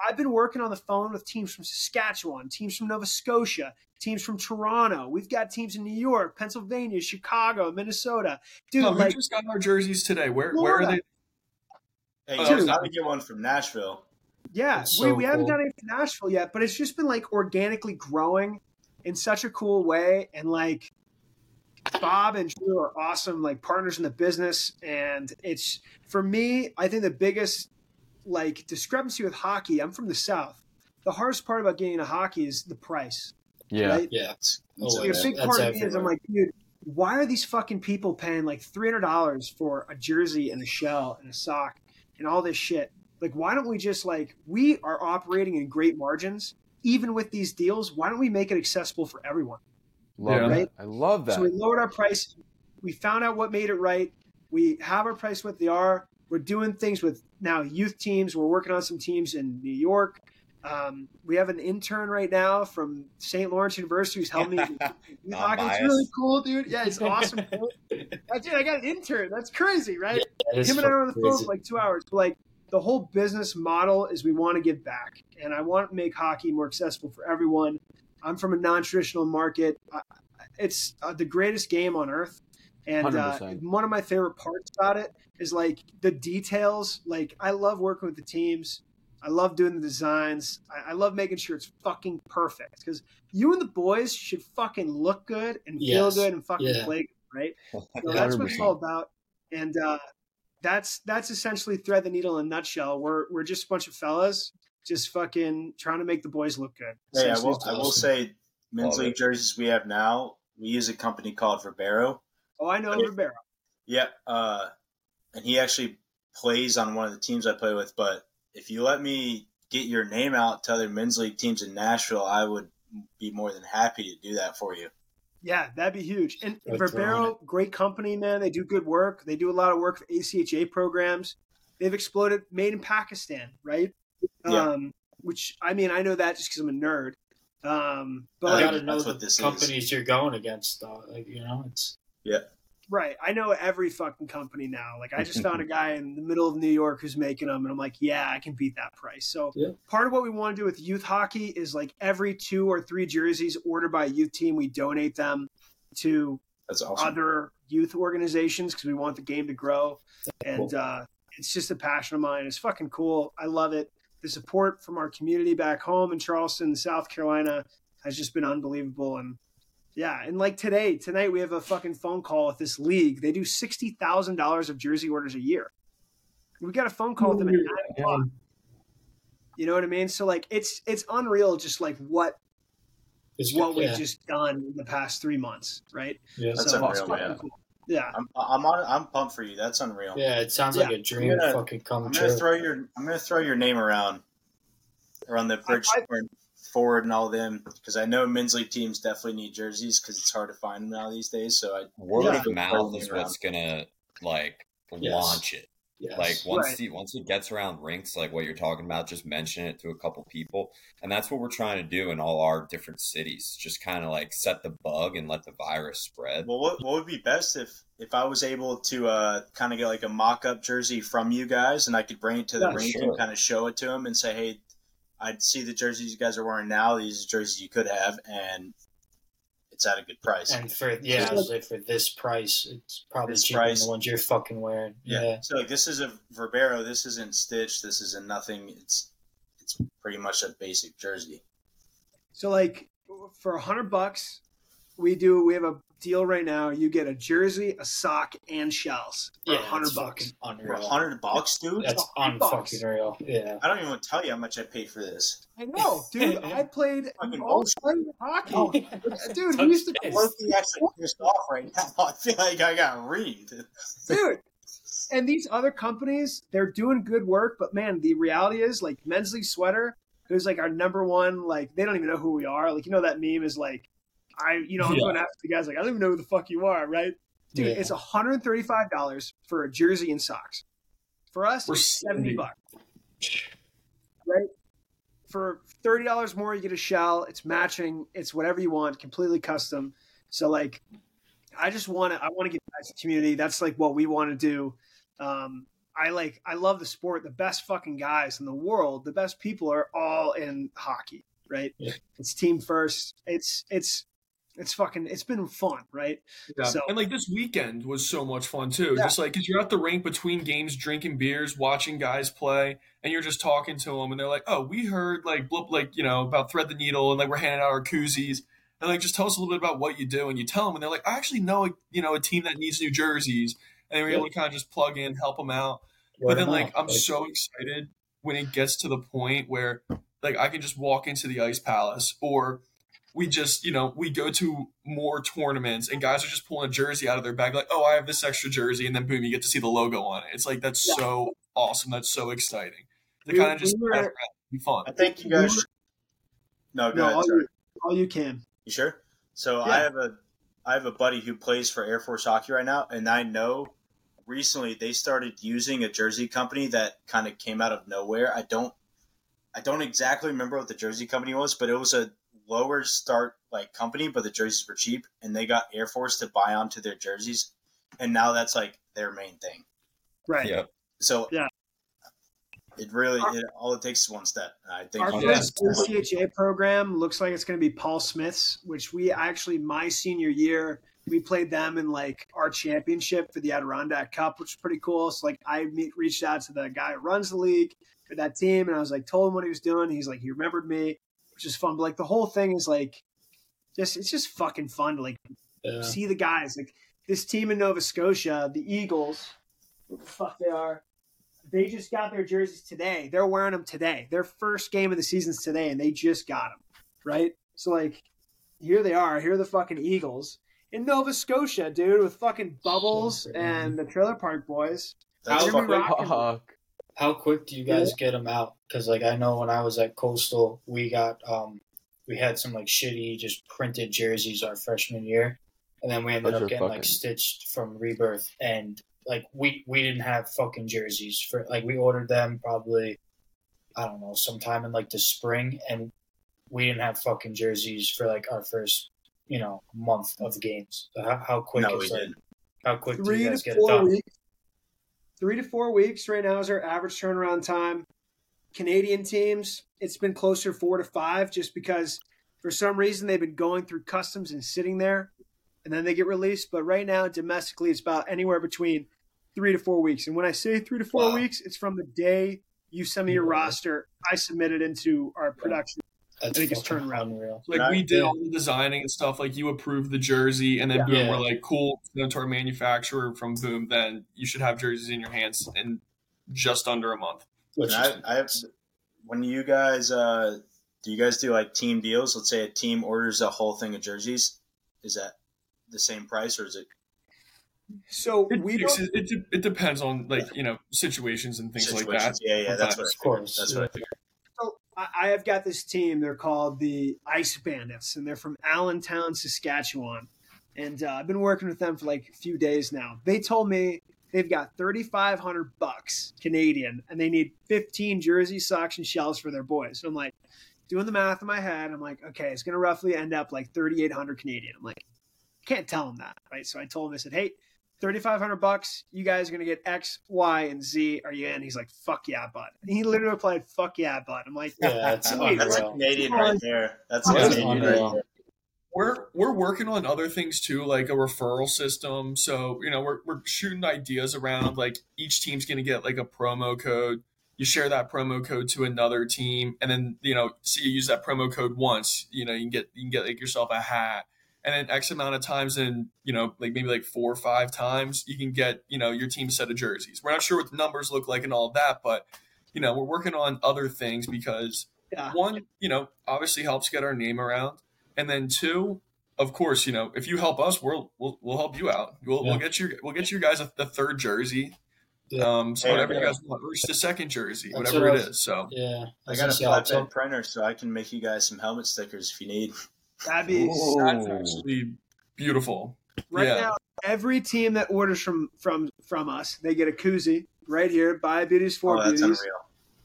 I've been working on the phone with teams from Saskatchewan, teams from Nova Scotia, teams from Toronto. We've got teams in New York, Pennsylvania, Chicago, Minnesota. Dude, oh, like, we just got our jerseys today. Where Florida. where are they? Hey, you guys got to get one from Nashville. Yeah, it's we so we cool. haven't done it from Nashville yet, but it's just been like organically growing in such a cool way, and like. Bob and Drew are awesome, like partners in the business. And it's for me, I think the biggest like discrepancy with hockey, I'm from the South. The hardest part about getting into hockey is the price. Yeah. Right? Yeah. It's, it's, like, a big part of me is I'm like, dude, why are these fucking people paying like three hundred dollars for a jersey and a shell and a sock and all this shit? Like, why don't we just like, we are operating in great margins, even with these deals. Why don't we make it accessible for everyone? Love yeah. right? I love that. So we lowered our price. We found out what made it right. We have our price what they are. We're doing things with now youth teams. We're working on some teams in New York. Um, we have an intern right now from Saint Lawrence University who's helping me. It's really cool, dude. Yeah, it's awesome. Dude, I got an intern. That's crazy, right? Yeah, Him so and I were on the phone for like two hours. But like the whole business model is we want to give back, and I want to make hockey more accessible for everyone. I'm from a non-traditional market. It's uh, the greatest game on earth. And uh, one of my favorite parts about it is like the details. Like I love working with the teams. I love doing the designs. I, I love making sure it's fucking perfect because you and the boys should fucking look good and yes. feel good and fucking yeah. play good, right? So that's what it's all about. And uh, that's that's essentially Thread the Needle in a nutshell. We're, we're just a bunch of fellas. Just fucking trying to make the boys look good. Hey, I will, I will say men's league jerseys we have now, we use a company called Verbero. Oh, I know Verbero. Yeah. Uh, and he actually plays on one of the teams I play with. But if you let me get your name out to other men's league teams in Nashville, I would be more than happy to do that for you. Yeah, that'd be huge. And Verbero, great company, man. They do good work. They do a lot of work for A C H A programs. They've exploded, made in Pakistan, right? Yeah. Um, which I mean, I know that just because I'm a nerd. Um, but I gotta know the companies is. You're going against, though. Like, you know, it's yeah, right. I know every fucking company now. Like, I just found a guy in the middle of New York who's making them, and I'm like, yeah, I can beat that price. So, yeah. part of what we want to do with youth hockey is like every two or three jerseys ordered by a youth team, we donate them to That's awesome. Other youth organizations because we want the game to grow. That's and cool. uh, it's just a passion of mine. It's fucking cool. I love it. The support from our community back home in Charleston, South Carolina has just been unbelievable. And yeah, and like today, tonight we have a fucking phone call with this league. They do sixty thousand dollars of jersey orders a year. We got a phone call with them at nine o'clock. You know what I mean? So like, it's, it's unreal. Just like what is what yeah. we've just done in the past three months. Right. Yeah. That's so unreal, man. Cool. Yeah, I'm I'm, on, I'm pumped for you. That's unreal. Yeah, it sounds yeah. like a dream I'm gonna, fucking come I'm true. Gonna throw your I'm gonna throw your name around, around the bridge I, I, forward and all them because I know men's league teams definitely need jerseys because it's hard to find them now these days. So I word yeah. of mouth is what's gonna like yes. launch it. Yes. Like once right. the, once it gets around rinks, like what you're talking about, just mention it to a couple people, and that's what we're trying to do in all our different cities. Just kind of like set the bug and let the virus spread. Well, what, what would be best if if I was able to uh, kind of get like a mock-up jersey from you guys, and I could bring it to the yeah, rink sure. and kind of show it to them and say, hey, I see the jerseys you guys are wearing now. These are jerseys you could have, and it's at a good price. And for yeah, so like, for this price, it's probably cheaper price. Than the ones you're fucking wearing. Yeah. yeah. So like this is a Verbero. This isn't Stitch. This isn't nothing. It's it's pretty much a basic jersey. So like for a hundred bucks, we do we have a deal right now. You get a jersey, a sock, and shells for a yeah, hundred bucks. For hundred bucks, dude. That's unfucking real. Yeah. I don't even want to tell you how much I paid for this. I know, dude. I played all hockey. Oh, dude, we used to play. Working actually pissed off right now. I feel like I got read. Dude, and these other companies, they're doing good work, but man, the reality is like Men's League Sweater, who's like our number one, like they don't even know who we are. Like, you know, that meme is like, I, you know, I'm yeah. going after the guys like, I don't even know who the fuck you are, right? Dude, yeah. it's one hundred thirty-five dollars for a jersey and socks. For us, We're it's seventy bucks. Right? For thirty dollars more, you get a shell. It's matching. It's whatever you want, completely custom. So like, I just want to, I want to get back to the community. That's like what we want to do. Um, I like, I love the sport. The best fucking guys in the world, the best people are all in hockey, right? Yeah. It's team first. It's, it's, it's fucking, it's been fun. Right. Yeah. So, and like this weekend was so much fun too. Yeah. Just like, cause you're at the rink between games, drinking beers, watching guys play, and you're just talking to them and they're like, oh, we heard like, blip, like, you know, about Thread the Needle and like we're handing out our koozies. And like, just tell us a little bit about what you do. And you tell them, and they're like, I actually know, a, you know, a team that needs new jerseys. And they were able to kind of just plug in, help them out. Word but then, like, I'm like, so excited when it gets to the point where, like, I can just walk into the Ice Palace or we just, you know, we go to more tournaments and guys are just pulling a jersey out of their bag. Like, oh, I have this extra jersey. And then, boom, you get to see the logo on it. It's like, that's yeah. so awesome. That's so exciting. To we, kind of just we were, be fun. I think you guys we were, No, go no, ahead. All you, all you can. You sure? So yeah. I have a I have a buddy who plays for Air Force Hockey right now, and I know recently they started using a jersey company that kind of came out of nowhere. I don't I don't exactly remember what the jersey company was, but it was a lower start like company, but the jerseys were cheap, and they got Air Force to buy onto their jerseys, and now that's like their main thing. Right. Yeah. So yeah. It really, it, all it takes is one step. I think our first C H A program looks like it's going to be Paul Smith's, which we actually, my senior year, we played them in like our championship for the Adirondack Cup, which was pretty cool. So like I meet, reached out to the guy who runs the league for that team, and I was like, told him what he was doing. He's like, he remembered me, which is fun. But like the whole thing is like, just it's just fucking fun to like yeah. see the guys. Like this team in Nova Scotia, the Eagles, what the fuck they are. They just got their jerseys today. They're wearing them today. Their first game of the season's today, and they just got them, right? So, like, here they are. Here are the fucking Eagles in Nova Scotia, dude, with fucking Bubbles Shit, and the Trailer Park Boys. That's fucking rock. How quick do you guys yeah. get them out? Because, like, I know when I was at Coastal, we got um, we had some like shitty, just printed jerseys our freshman year, and then we ended Those up getting fucking... like stitched from Rebirth and. Like, we, we didn't have fucking jerseys. for Like, we ordered them probably, I don't know, sometime in, like, the spring. And we didn't have fucking jerseys for, like, our first, you know, month of games. So how, how quick no, is like, How quick Three do you guys to get four it done? Weeks. Three to four weeks right now is our average turnaround time. Canadian teams, it's been closer four to five just because for some reason they've been going through customs and sitting there. And then they get released. But right now, domestically, it's about anywhere between three to four weeks. And when I say three to four wow. weeks, it's from the day you send me your yeah. roster, I submit it into our production. I think it's turnaround real. Like right? we did all the designing and stuff. Like you approved the jersey, and then yeah. boom, yeah. we're like, cool. Then to our manufacturer from boom, then you should have jerseys in your hands in just under a month. Which I, I have. When you guys uh, do, you guys do like team deals. Let's say a team orders a whole thing of jerseys. Is that the same price, or is it so we it, it, it, it depends on like yeah. you know situations and things situations. like that yeah yeah that's what, of course that's what I figured. So I have got this team, they're called the Ice Bandits, and they're from Allentown, Saskatchewan, and uh, I've been working with them for like a few days now. They told me they've got thirty-five hundred bucks Canadian and they need fifteen jerseys, socks, and shells for their boys. So I'm like doing the math in my head, I'm like, okay, it's gonna roughly end up like thirty-eight hundred Canadian. I'm like, can't tell them that, right? So I told him, I said, hey, thirty-five hundred bucks, you guys are going to get X, Y, and Z. Are you in? He's like, fuck yeah, bud. And he literally replied, fuck yeah, bud. I'm like, yeah, that's, hey, that's a Canadian right there. That's a Canadian right there. We're, we're working on other things too, like a referral system. So, you know, we're, we're shooting ideas around, like each team's going to get like a promo code. You share that promo code to another team. And then, you know, so you use that promo code once, you know, you can get, you can get like yourself a hat. And then X amount of times in, you know, like maybe like four or five times, you can get, you know, your team set of jerseys. We're not sure what the numbers look like and all of that, but, you know, we're working on other things because yeah. one, you know, obviously helps get our name around. And then two, of course, you know, if you help us, we'll, we'll, we'll help you out. We'll, yeah. we'll get you, we'll get you guys a, the third jersey. Yeah. Um, so hey, whatever yeah. you guys want, or the second jersey, that's whatever was, it is. So yeah, I got a five-ten printer, so I can make you guys some helmet stickers if you need. That'd be that's actually beautiful. Right yeah. now, every team that orders from, from, from us, they get a koozie right here. Buy Beauties for oh, Beauties. That's unreal.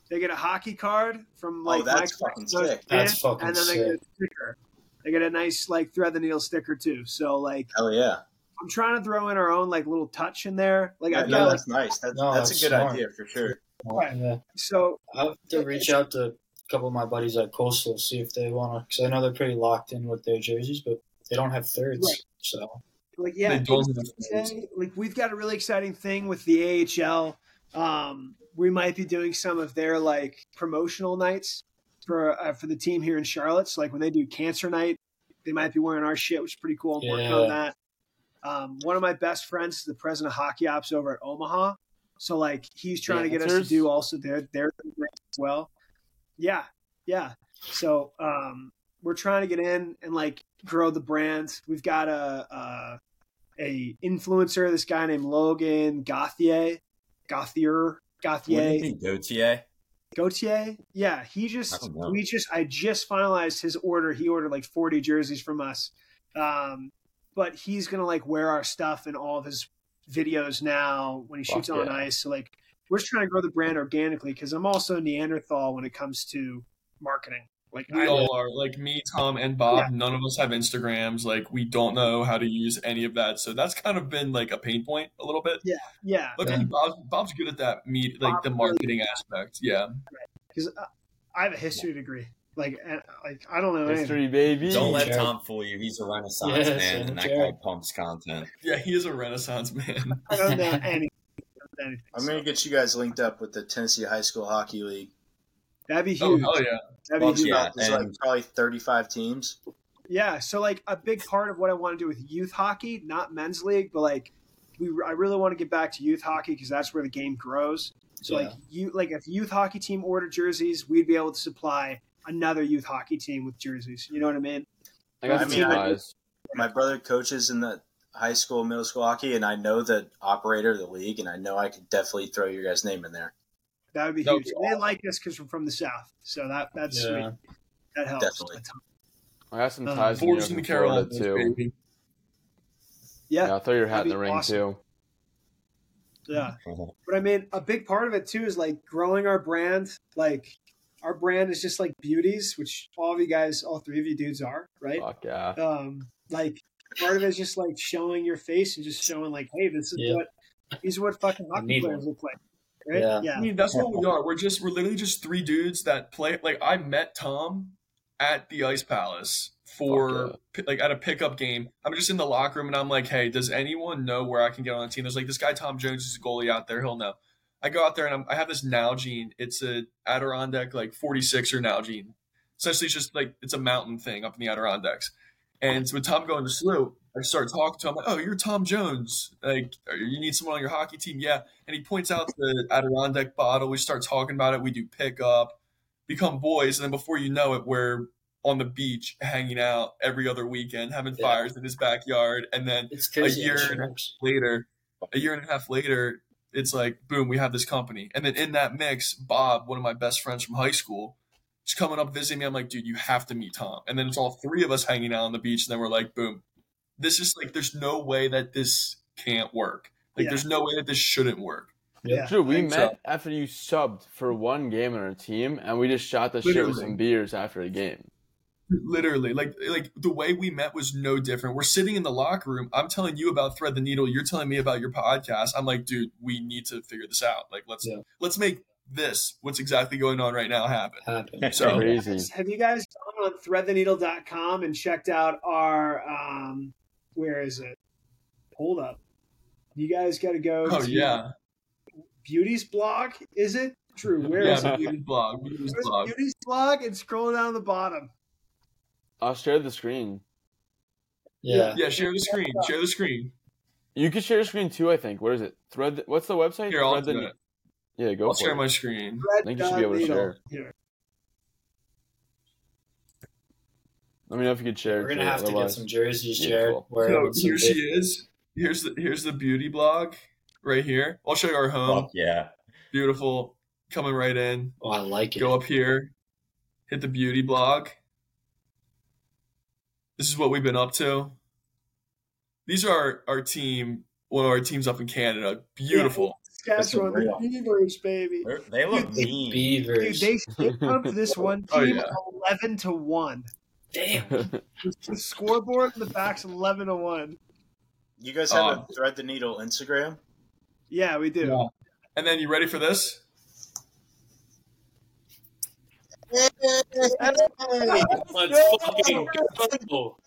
They get a hockey card from like oh, that's Mike fucking sick. That's fucking and then sick. They get a sticker. They I got a nice like Thread the Needle sticker too. So like, hell yeah. I'm trying to throw in our own like little touch in there. Like, yeah, I no, that's like, nice. That, no, that's, that's a good smart. idea for sure. Right. Yeah. So I have to reach out to a couple of my buddies at Coastal, see if they want to, because I know they're pretty locked in with their jerseys, but they don't have thirds. Right. So like, yeah, okay, like we've got a really exciting thing with the A H L. Um, we might be doing some of their like promotional nights for uh, for the team here in Charlotte. So like when they do cancer night, they might be wearing our shit, which is pretty cool. I'm yeah. working on that. Um, one of my best friends is the president of hockey ops over at Omaha. So like he's trying yeah, to get us to do also their their as well. Yeah, yeah. So um, we're trying to get in and like grow the brand. We've got a a, a influencer, this guy named Logan Gauthier, Gauthier, Gauthier, Gauthier, Gauthier. Yeah, he just we just I just finalized his order. He ordered like forty jerseys from us, um, but he's gonna like wear our stuff in all of his videos now when he Fuck shoots yeah. on ice. So like we're just trying to grow the brand organically, because I'm also Neanderthal when it comes to marketing. Like we I, all are. Like me, Tom, and Bob. Yeah. None of us have Instagrams. Like we don't know how to use any of that. So that's kind of been like a pain point a little bit. Yeah, yeah. Look, yeah. Bob's, Bob's good at that. Meet like Bob, the marketing really, aspect. Yeah, because right. I have a history degree. Like, like I don't know history, anything. Baby. Don't let Jared. Tom fool you. He's a Renaissance yeah, man, and Jared. That guy pumps content. Yeah, he is a Renaissance man. I don't know anything. anything I'm so. gonna get you guys linked up with the Tennessee High School Hockey League. That'd be huge. Oh, oh yeah. That'd well, be huge. Yeah, there's like probably thirty-five teams. Yeah. So like a big part of what I want to do with youth hockey, not men's league, but like we, I really want to get back to youth hockey because that's where the game grows. So yeah. like you, like if youth hockey team ordered jerseys, we'd be able to supply another youth hockey team with jerseys. You know what I mean? I got I mean, I, my brother coaches in the high school, middle school hockey, and I know the operator of the league, and I know I could definitely throw your guys' name in there. That would be huge. Be awesome. They like us because we're from the South, so that that's yeah. sweet. That helps. Definitely. A ton. I got some ties um, in, in the Carolina too. Baby. Yeah, yeah, I'll throw your hat in the ring awesome. too. Yeah, but I mean, a big part of it too is like growing our brand. Like our brand is just like beauties, which all of you guys, all three of you dudes are, right? Fuck yeah. Um, like part of it is just like showing your face and just showing like, hey, this is yeah. what these are what fucking hockey players look like. Right? Yeah. yeah, I mean that's what we are. We're just we're literally just three dudes that play. Like I met Tom at the Ice Palace for p- like at a pickup game. I'm just in the locker room and I'm like, hey, does anyone know where I can get on the team? There's like this guy Tom Jones is a goalie out there. He'll know. I go out there and I'm, I have this Nalgene. It's a Adirondack like forty-sixer Nalgene. Essentially, it's just like it's a mountain thing up in the Adirondacks. And so with Tom going to slew, I start talking to him. Like, oh, you're Tom Jones. Like, you need someone on your hockey team. Yeah. And he points out the Adirondack bottle. We start talking about it. We do pickup, become boys. And then before you know it, we're on the beach hanging out every other weekend, having yeah. fires in his backyard. And then it's a year and a half later, a year and a half later, it's like, boom, we have this company. And then in that mix, Bob, one of my best friends from high school, is coming up visiting me. I'm like, dude, you have to meet Tom. And then it's all three of us hanging out on the beach. And then we're like, boom. This is like, there's no way that this can't work. Like, yeah. there's no way that this shouldn't work. Yeah, true. We met so. after you subbed for one game on our team, and we just shot the Literally. shit with some beers after a game. Literally, like, like the way we met was no different. We're sitting in the locker room. I'm telling you about Thread the Needle. You're telling me about your podcast. I'm like, dude, we need to figure this out. Like, let's yeah. let's make this what's exactly going on right now happen. happen. So crazy. Have you guys gone on thread the needle dot com and checked out our um, where is it? Hold up. You guys got to go. Oh, to yeah. Beauty's blog, is it? True. Where yeah, is it? Beauty's blog. Beauty's blog. Beauty's blog and scroll down the bottom. I'll share the screen. Yeah. Yeah, share the screen. Share the screen. You can share the screen too, I think. Where is it? Thread. What's the website? Here, I'll do it. Yeah, go I'll for share it. my screen. Thread I think you should be able to needle. share. Here. Let me know if you could share. We're gonna have otherwise. to get some jerseys shared. So here she is. Here's the here's the beauty blog right here. I'll show you our home. Oh, yeah, beautiful. Coming right in. Oh, I like it. Go up here, hit the beauty blog. This is what we've been up to. These are our, our team. One of our teams up in Canada. Beautiful. Saskatchewan, the Beavers, baby. They're, they look mean. Beavers. Dude, they skipped up this one team oh, yeah. eleven to one. Damn. The scoreboard in the back's eleven to one. You guys have um, a Thread the Needle Instagram? Yeah, we do. Yeah. And then you ready for this? Let's fucking go.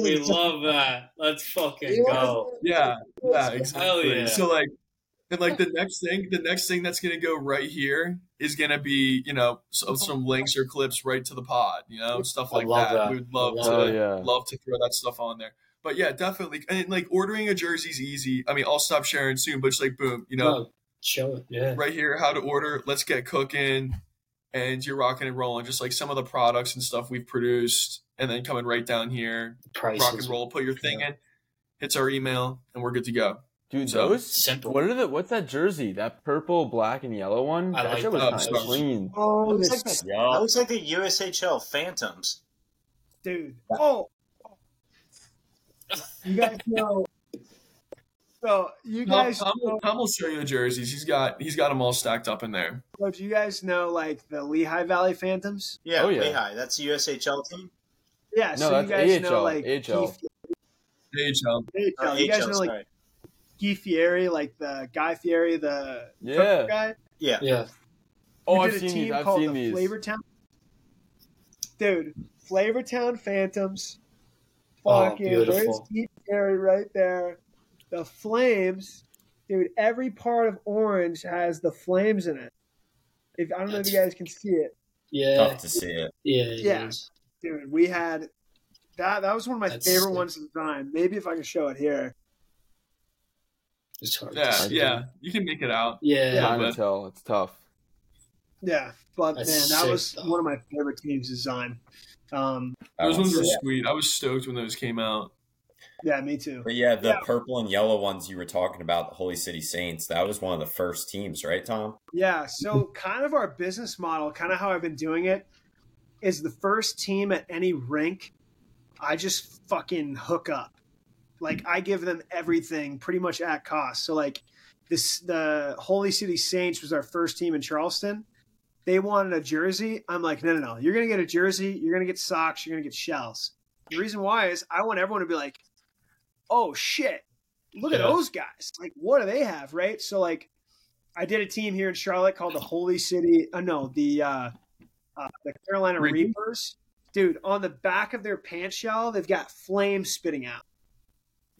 We love that. Let's fucking go. Yeah. Yeah, exactly. Yeah. So like and like the next thing, the next thing that's gonna go right here is gonna be, you know, some, some links or clips right to the pod, you know, stuff like that. that. We would love oh, to yeah. love to throw that stuff on there. But yeah, definitely. And like ordering a jersey is easy. I mean, I'll stop sharing soon, but just like boom, you know, oh, show it. Yeah. Right here, how to order. Let's get cooking. And you're rocking and rolling, just like some of the products and stuff we've produced, and then coming right down here, prices. Rock and roll, put your thing yeah. in, hits our email, and we're good to go. Dude, so, those simple. What are the? What's that jersey? That purple, black, and yellow one. I that like shit was nice. Clean. Oh, that looks, like the, that looks like the U S H L Phantoms, dude. Oh, you guys know. So you guys, Tom, know, Tom will show you the jerseys. He's got he's got them all stacked up in there. So do you guys know like the Lehigh Valley Phantoms? Yeah, oh, yeah. Lehigh. That's the U S H L team. Yeah. No, so that's you guys A H L. Know like A H L. A H L. A H L. You guys know like Guy Fieri, like the Guy Fieri, the yeah guy. Yeah. Yeah. Oh, I've seen these. I've seen these. Flavortown. Dude, Flavortown Phantoms. Fucking oh, there's Guy Fieri right there. The Flames, dude, every part of orange has the Flames in it. If I don't know if you guys can see it. Yeah. Tough to see it. Yeah. It yeah. Is. Dude, we had that. That was one of my That's favorite sick. ones to design. Maybe if I can show it here. It's hard. Yeah. To yeah. You can make it out. Yeah. yeah I can tell. It's tough. Yeah. But, That's man, that sick, was though. one of my favorite teams to design. Um, those ones were sweet. I was stoked when those came out. Yeah, me too. But yeah, the yeah. purple and yellow ones you were talking about, the Holy City Saints, that was one of the first teams, right, Tom? Yeah, so kind of our business model, kind of how I've been doing it, is the first team at any rink, I just fucking hook up. Like, I give them everything pretty much at cost. So, like, this the Holy City Saints was our first team in Charleston. They wanted a jersey. I'm like, no, no, no. You're going to get a jersey. You're going to get socks. You're going to get shells. The reason why is I want everyone to be like, oh shit, look yeah. at those guys. Like, what do they have, right? So, like, I did a team here in Charlotte called the Holy City, uh, no, the uh, uh, the Carolina Reapers. Reapers. Dude, on the back of their pant shell, they've got flames spitting out.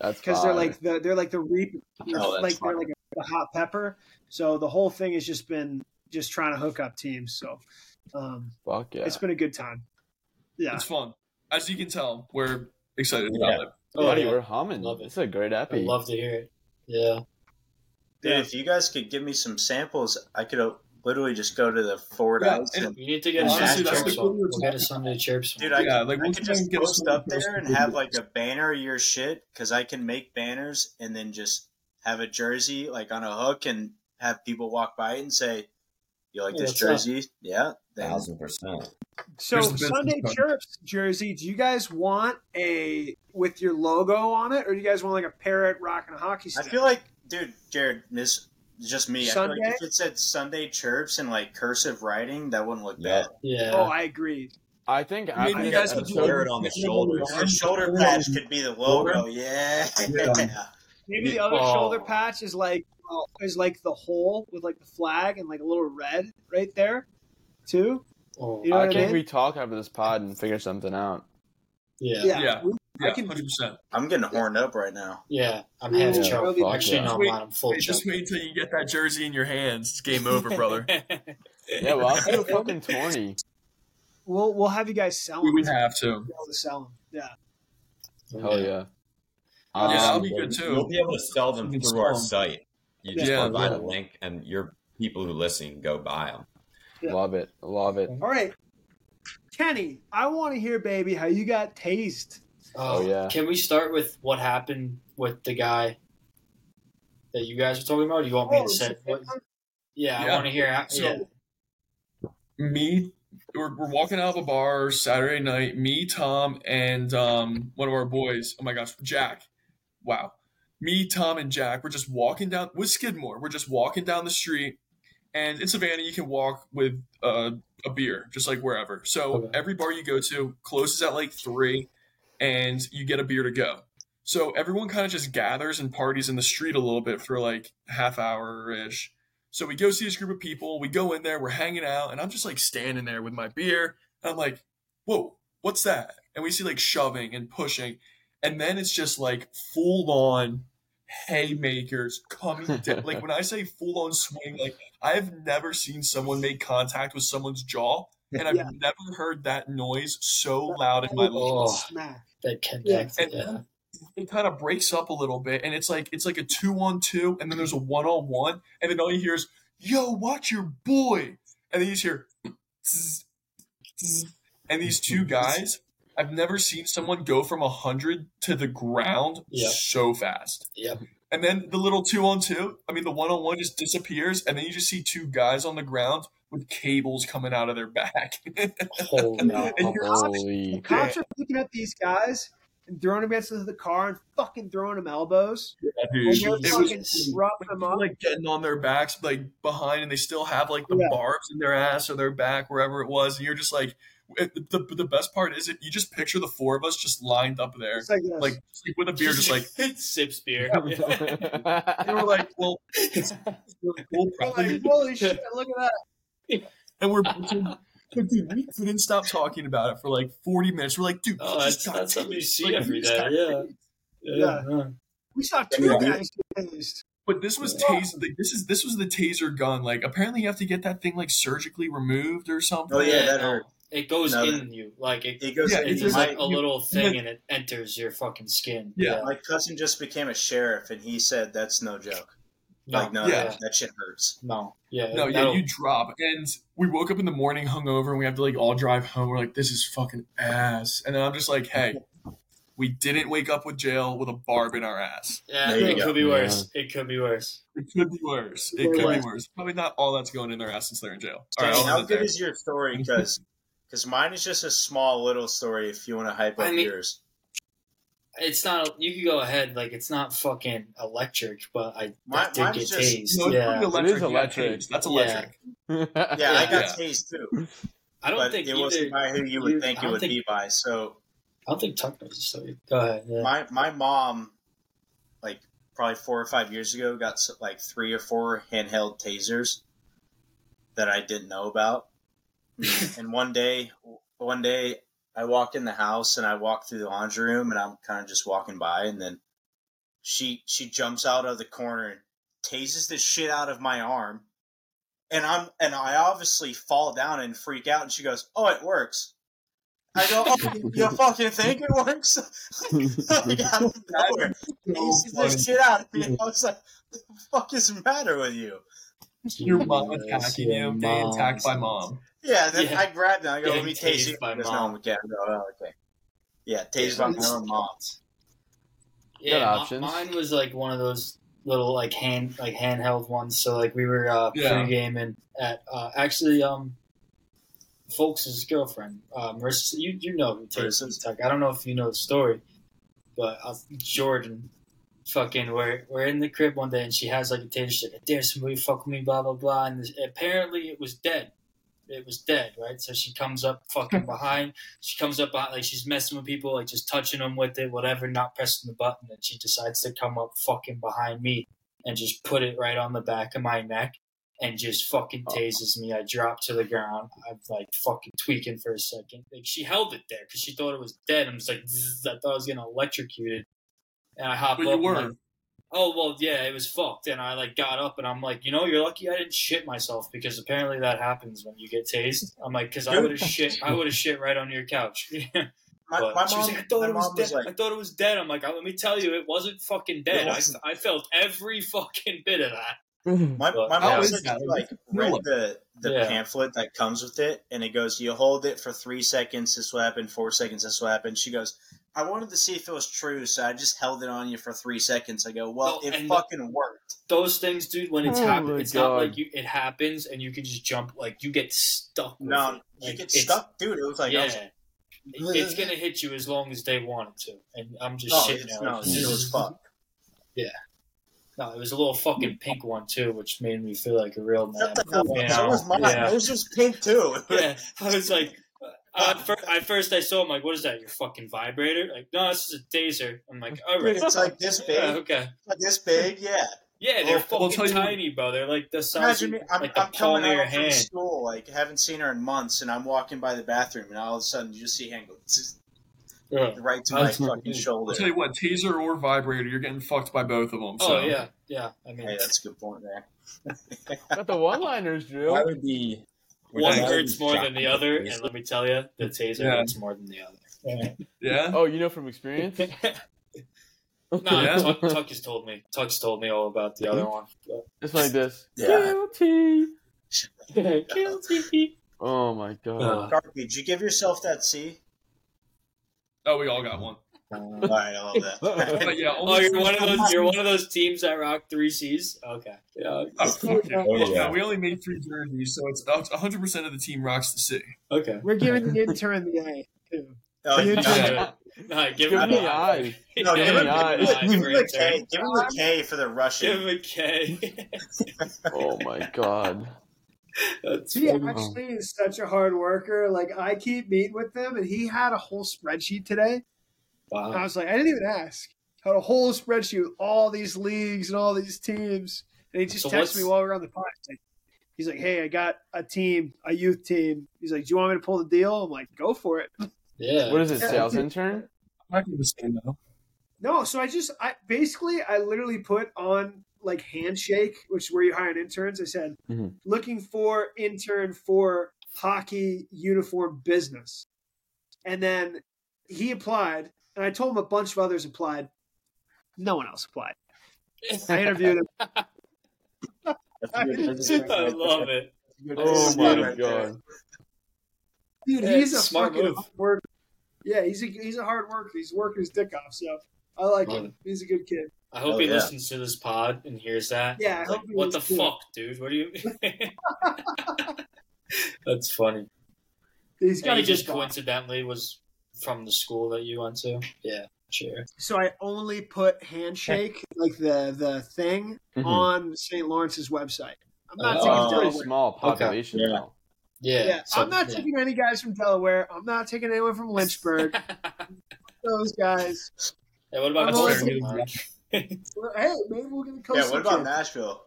That's because they're like the they're like the Reapers, oh, like fire. they're like a, a hot pepper. So the whole thing has just been just trying to hook up teams. So, um, fuck yeah, it's been a good time. Yeah, it's fun. As you can tell, we're excited yeah. about it. Oh, buddy, yeah. we're humming. Love it. It's a great epi. I'd love to hear it. Yeah. Dude, yeah. if you guys could give me some samples, I could uh, literally just go to the forward yeah, house. You need to get a Sunday Chirps one. We'll get a Sunday Chirps one. Dude, I yeah, could, like, I could just post up there and have like a banner of your shit, because I can make banners and then just have a jersey like on a hook and have people walk by it and say, you like yeah, this jersey? Up. Yeah. Thousand percent. So Sunday Chirps jersey, do you guys want a with your logo on it, or do you guys want like a parrot rocking a hockey stick? I feel like, dude, Jared, this is just me. Sunday? I feel like if it said Sunday Chirps in like cursive writing, that wouldn't look yeah. bad. Yeah. Oh, I agree. I think I, mean, I you guys could wear it on the shoulders. The shoulder patch could be the logo. Yeah. yeah. Maybe the other oh. shoulder patch is like oh, is like the hole with like the flag and like a little red right there. Too. Oh, you know I think I mean? we talk after this pod and figure something out. Yeah, yeah, yeah. We, yeah I can, one hundred percent. I'm getting horned up right now. Yeah, I'm half yeah. choked. Actually, no, I'm full. Wait, just wait until you get that jersey in your hands. It's game over, brother. yeah, well, I'll do a fucking twenty. We'll we'll have you guys sell them. We would have to. We'll be able to sell them. Yeah. Hell yeah. yeah, um, that'll be good too. We'll be able to sell them through sell our them. site. You just yeah, provide yeah. a link, and your people who listen go buy them. Yeah. Love it. Love it. All right. Kenny, I want to hear, baby, how you got tased. Oh, yeah. Can we start with what happened with the guy that you guys are talking about? Do you want me oh, to say what? Yeah, yeah, I want to hear. How, so, yeah. Me, we're, we're walking out of a bar Saturday night. Me, Tom, and um, one of our boys. Oh, my gosh. Jack. Wow. Me, Tom, and Jack. We're just walking down with Skidmore. We're just walking down the street. And in Savannah, you can walk with uh, a beer, just like wherever. So okay. every bar you go to closes at like three, and you get a beer to go. So everyone kind of just gathers and parties in the street a little bit for like half hour-ish. So we go see this group of people. We go in there. We're hanging out. And I'm just like standing there with my beer. And I'm like, whoa, what's that? And we see like shoving and pushing. And then it's just like full-on haymakers coming down. Like when I say full-on swing, like I've never seen someone make contact with someone's jaw. And I've yeah. never heard that noise so loud in my life. That connects, and yeah. Then it kind of breaks up a little bit, and it's like it's like a two-on-two, and then there's a one-on-one, and then all you hear is, yo, watch your boy. And then you just hear, tss, tss. And these two guys, I've never seen someone go from one hundred to the ground yep. so fast. Yep. And then the little two-on-two, I mean, the one-on-one just disappears, and then you just see two guys on the ground with cables coming out of their back. Holy, holy the cops are picking up these guys and throwing them against the car and fucking throwing them elbows. Yeah, dude. And they're fucking rubbing them up. Like getting on their backs, like behind, and they still have like the yeah. barbs in their ass or their back, wherever it was. And you're just like, it, the the best part is it. You just picture the four of us just lined up there, like, yes. like with a beer, just like sips beer. Yeah. And we're like, well, it's really cool. Like, holy shit! Look at that. And we're. But dude, we couldn't stop talking about it for like forty minutes. We're like, dude, oh, that's, that's something you see like, every day. Yeah. Yeah. yeah, we saw two yeah. guys tased. But this was yeah. tased. Like, this is this was the taser gun. Like, apparently, you have to get that thing like surgically removed or something. Oh yeah, that hurt. It goes no, in you, like it, it goes. Yeah, in it's you. Like a little thing, yeah. and it enters your fucking skin. Yeah. yeah, my cousin just became a sheriff, and he said that's no joke. No. Like no, yeah. that, that shit hurts. No, yeah, no, yeah, you drop. And we woke up in the morning hungover, and we have to like all drive home. We're like, this is fucking ass. And then I'm just like, hey, we didn't wake up with jail with a barb in our ass. Yeah, it go. could be worse. Yeah. It could be worse. It could be worse. It could be worse. Probably not all that's going in their ass since they're in jail. All right, I'll how good there. Is your story? Because. Because mine is just a small little story if you want to hype up I mean, yours. It's not – you can go ahead. Like, it's not fucking electric, but I, My, I did get just, tased. No, yeah. electric, it is electric. That's electric. Yeah, yeah, yeah. I got yeah. tased too. I don't but think it either, wasn't by who you would either, think it would think, be by. So I don't think Tuck knows the story. Go ahead. Yeah. My, my mom, like, probably four or five years ago got, like, three or four handheld tasers that I didn't know about. And one day, one day I walked in the house and I walked through the laundry room and I'm kind of just walking by. And then she, she jumps out of the corner and tases the shit out of my arm. And I'm, and I obviously fall down and freak out. And she goes, oh, it works. I go, oh, you fucking think it works? Like, out of nowhere, tases the shit out of me. And I was like, what the fuck is the matter with you? Your mom attacking you, they attacked by mom. Yeah, then yeah. I grabbed him. I go, let me tase you. By mom. No, no, okay. Yeah, tased by my mom. Yeah, m- mine was like one of those little like hand like handheld ones. So like we were uh, yeah. pre-gaming at uh, actually um, Folks' girlfriend, uh, Marissa. You you know who tased Tuck. I don't know if you know the story, but uh, Jordan. Fucking, we're, we're in the crib one day and she has like a taser stick. Dare somebody fuck with me, blah, blah, blah. And this, apparently it was dead. It was dead, right? So she comes up fucking behind. She comes up behind, like she's messing with people, like just touching them with it, whatever, not pressing the button. And she decides to come up fucking behind me and just put it right on the back of my neck and just fucking tases me. I drop to the ground. I'm like fucking tweaking for a second. Like she held it there because she thought it was dead. I'm just like, zzz, I thought I was getting electrocuted. And I hopped but up. You were. Like, oh, well, yeah, it was fucked. And I, like, got up, and I'm like, you know, you're lucky I didn't shit myself because apparently that happens when you get tased. I'm like, because I would have shit I would have shit right on your couch. my, my mom, she was like, I thought my it was dead. Was like, I thought it was dead. I'm like, let me tell you, it wasn't fucking dead. Wasn't. I, I felt every fucking bit of that. My, but, my mom yeah, was like, like read the, the yeah. pamphlet that comes with it, and it goes, you hold it for three seconds, this will happen, four seconds, this will happen. She goes, I wanted to see if it was true, so I just held it on you for three seconds. I go, well, oh, it fucking the, worked. Those things, dude, when it's oh happened, it's God. Not like you. It happens, and you can just jump. Like, you get stuck with no, it. Like, you get stuck, dude. It was like, yeah. I was like, it's going to hit you as long as they want it to. And I'm just no, shitting out. No, it's just fuck. Yeah. No, it was a little fucking pink one too, which made me feel like a real man. That was mine. Yeah. It was just pink too. Yeah, I was like, at first, at first I saw him like, what is that? Your fucking vibrator? Like, no, this is a taser. I'm like, all right, it's like this big. Yeah, okay, it's like this big, yeah. Yeah, they're well, fucking tiny, bro. They're like the size of like I'm, the I'm palm of your hand. From school, like haven't seen her in months, and I'm walking by the bathroom, and all of a sudden you just see him go yeah. right to That's my fucking mean. shoulder. I'll tell you what, taser or vibrator, you're getting fucked by both of them. So. Oh yeah, yeah. I mean, hey, that's a good point there. But the one-liners, Drew. Why would the one hurts more than the other? And let me tell you, the taser yeah. hurts more than the other. Yeah. yeah. Oh, you know from experience. No, yeah. Tuck, Tuck has told me. Tuck's told me all about the other one. But. It's like this. Yeah. Guilty. Guilty. Oh, my God. Garby, did you give yourself that C? Oh, we all got one. All right, I love that. But yeah, oh, you're one, of those, you're one of those teams that rock three C's? Okay. Yeah. Oh, fuck yeah. Oh, yeah. We only made three jerseys, so it's one hundred percent of the team rocks the C. Okay. We're giving the intern the A, too. Oh, yeah. Yeah. No, give, give him the eye. No, give him the K. Give him the K for the Russian. Give him a K. Oh my God. That's he funny. Actually is such a hard worker. Like I keep meeting with him, and he had a whole spreadsheet today. Wow. I was like, I didn't even ask. Had a whole spreadsheet with all these leagues and all these teams, and he just so texted what's... me while we were on the pod. Like, he's like, "Hey, I got a team, a youth team." He's like, "Do you want me to pull the deal?" I'm like, "Go for it." Yeah. What is it, sales yeah. intern? I can understand though. No, so I just I basically I literally put on like Handshake, which is where you hire interns. I said mm-hmm. looking for intern for hockey uniform business, and then he applied, and I told him a bunch of others applied. No one else applied. I interviewed him. I love it. Oh my God. Dude, yeah, he's a smart fucking move. Hard yeah, he's a he's a hard worker. He's working his dick off. So I like him. He's a good kid. I hope oh, he yeah. listens to this pod and hears that. Yeah. I like, hope what the too. fuck, dude? What do you? That's funny. He's got. He just coincidentally off. was from the school that you went to. Yeah, sure. So I only put Handshake, like the the thing, mm-hmm. on Saint Lawrence's website. I'm not oh, taking Delaware. Small population. Okay. Yeah. Yeah, yeah so, I'm not yeah. taking any guys from Delaware. I'm not taking anyone from Lynchburg. Those guys. Hey, what about Nashville? Hey, maybe we'll get a coastal. Yeah, what about Nashville?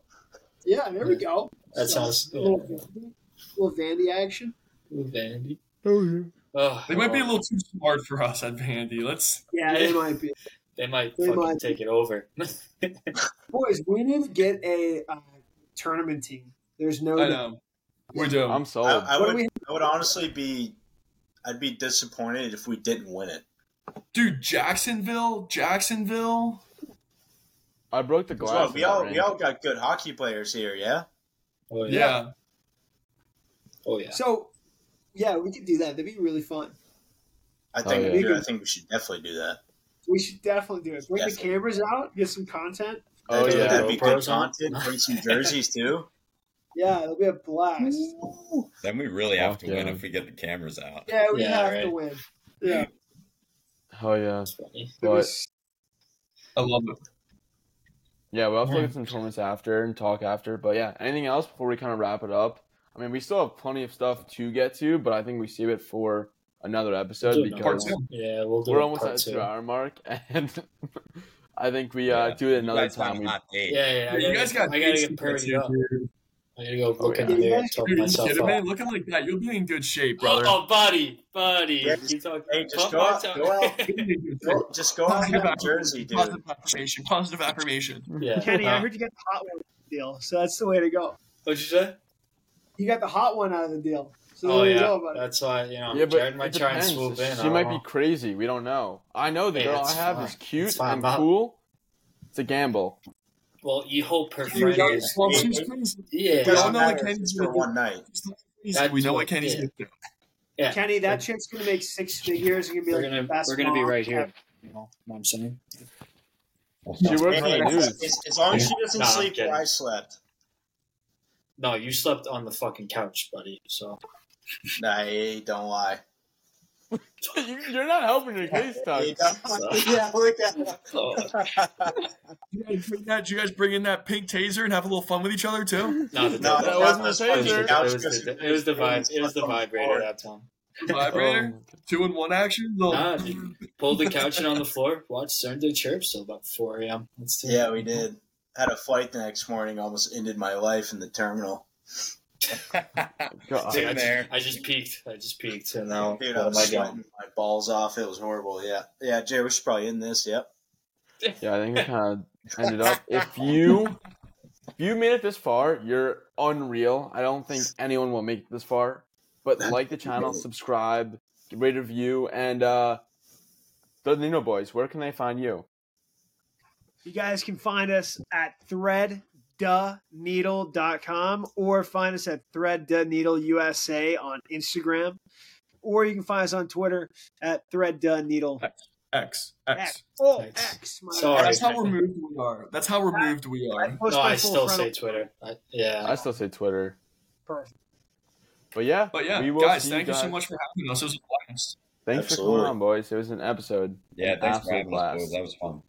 Yeah, there yeah. we go. That so, sounds a little, yeah. little Vandy action. A little Vandy. Oh yeah. Oh, they might oh. be a little too smart for us at Vandy. Let's. Yeah, yeah. they might be. They might they fucking might take be. it over. Boys, we need to get a uh, tournament team. There's no. I know. We're doing. I'm sold. I, I would. We- I would honestly be. I'd be disappointed if we didn't win it. Dude, Jacksonville, Jacksonville. I broke the glass. Well, we all ring. we all got good hockey players here. Yeah? Oh, yeah. Yeah. Oh yeah. So, yeah, we could do that. That'd be really fun. I think. Oh, yeah. we I think we should definitely do that. We should definitely do it. Bring definitely. the cameras out. Get some content. Oh that'd, yeah, that'd be good content. Bring some jerseys too. Yeah, it'll be a blast. Then we really have to yeah. win if we get the cameras out. Yeah, we yeah, have right. to win. Yeah. Oh, yeah. But I love it. Yeah, we'll have to look at some tournaments after and talk after. But, yeah, anything else before we kind of wrap it up? I mean, we still have plenty of stuff to get to, but I think we save it for another episode. We'll because yeah, we'll do we're almost at the two-hour mark. And I think we uh, yeah. do it another time. We... Yeah, yeah, yeah. You guys got I got to get perfect up. Dude. I'm going to go look oh, yeah. in there and talk dude, myself up. Man, looking like that, you'll be in good shape, brother. Oh, oh buddy, buddy. Yeah, just, you talk, hey, just go, out, go out. go, just go out in Jersey, dude. Positive affirmation. Positive affirmation. Yeah. Kenny, uh, I heard you got the hot one out of the deal, so that's the way to go. What'd you say? You got the hot one out of the deal. So oh, yeah. Go, that's why, you know, yeah, Jared might try and swoop in. She might know. be crazy. We don't know. I know the hey, girl I have fine. is cute and cool. It's a gamble. Well, you hope her friend is. Well, she's crazy. Yeah. We all know what Kenny's for one night. We know what Kenny's going to do. Yeah. Kenny, that yeah. chick's going to make six figures. Gonna be we're like gonna, we're going to be right here. You know what I'm saying? She works for the news. As long as she doesn't nah, sleep where I slept. No, you slept on the fucking couch, buddy. So. Nah, don't lie. You're not helping your case, Doug. Yeah, look at that. Did you guys bring in that pink taser and have a little fun with each other too? No, the, no, that wasn't was the taser. Was, it was the, it was the, vib- it was the vibrator that time. Vibrator, oh. two in one action. No. Nah, dude, pulled the couch in on the floor, watched Stern do chirps till about four a.m. Yeah, it. We did. Had a flight the next morning, almost ended my life in the terminal. Dude, I, just, I just peeked. I just peeked. And now, dude, I was my sweating my balls off. It was horrible. Yeah, yeah. Jay, we should probably end this. Yep. Yeah, I think we kind of ended up. If you if you made it this far, you're unreal. I don't think anyone will make it this far. But like the channel, subscribe, rate, review, and uh, Thread the Needle Boys. Where can they find you? You guys can find us at thread the needle dot com or find us at thread the needle U S A on Instagram, or you can find us on Twitter at thread the needle. X. X. X. Oh, X. X my Sorry. That's how removed we are. That's how removed we are. I, I no, I still say of- Twitter. I, yeah. I still say Twitter. Perfect. But yeah, but yeah, we will guys, thank you, you so much for having us. It was a blast. Thanks Absolutely. for coming on, boys. It was an episode. Yeah, thanks for having us, boys. That was fun.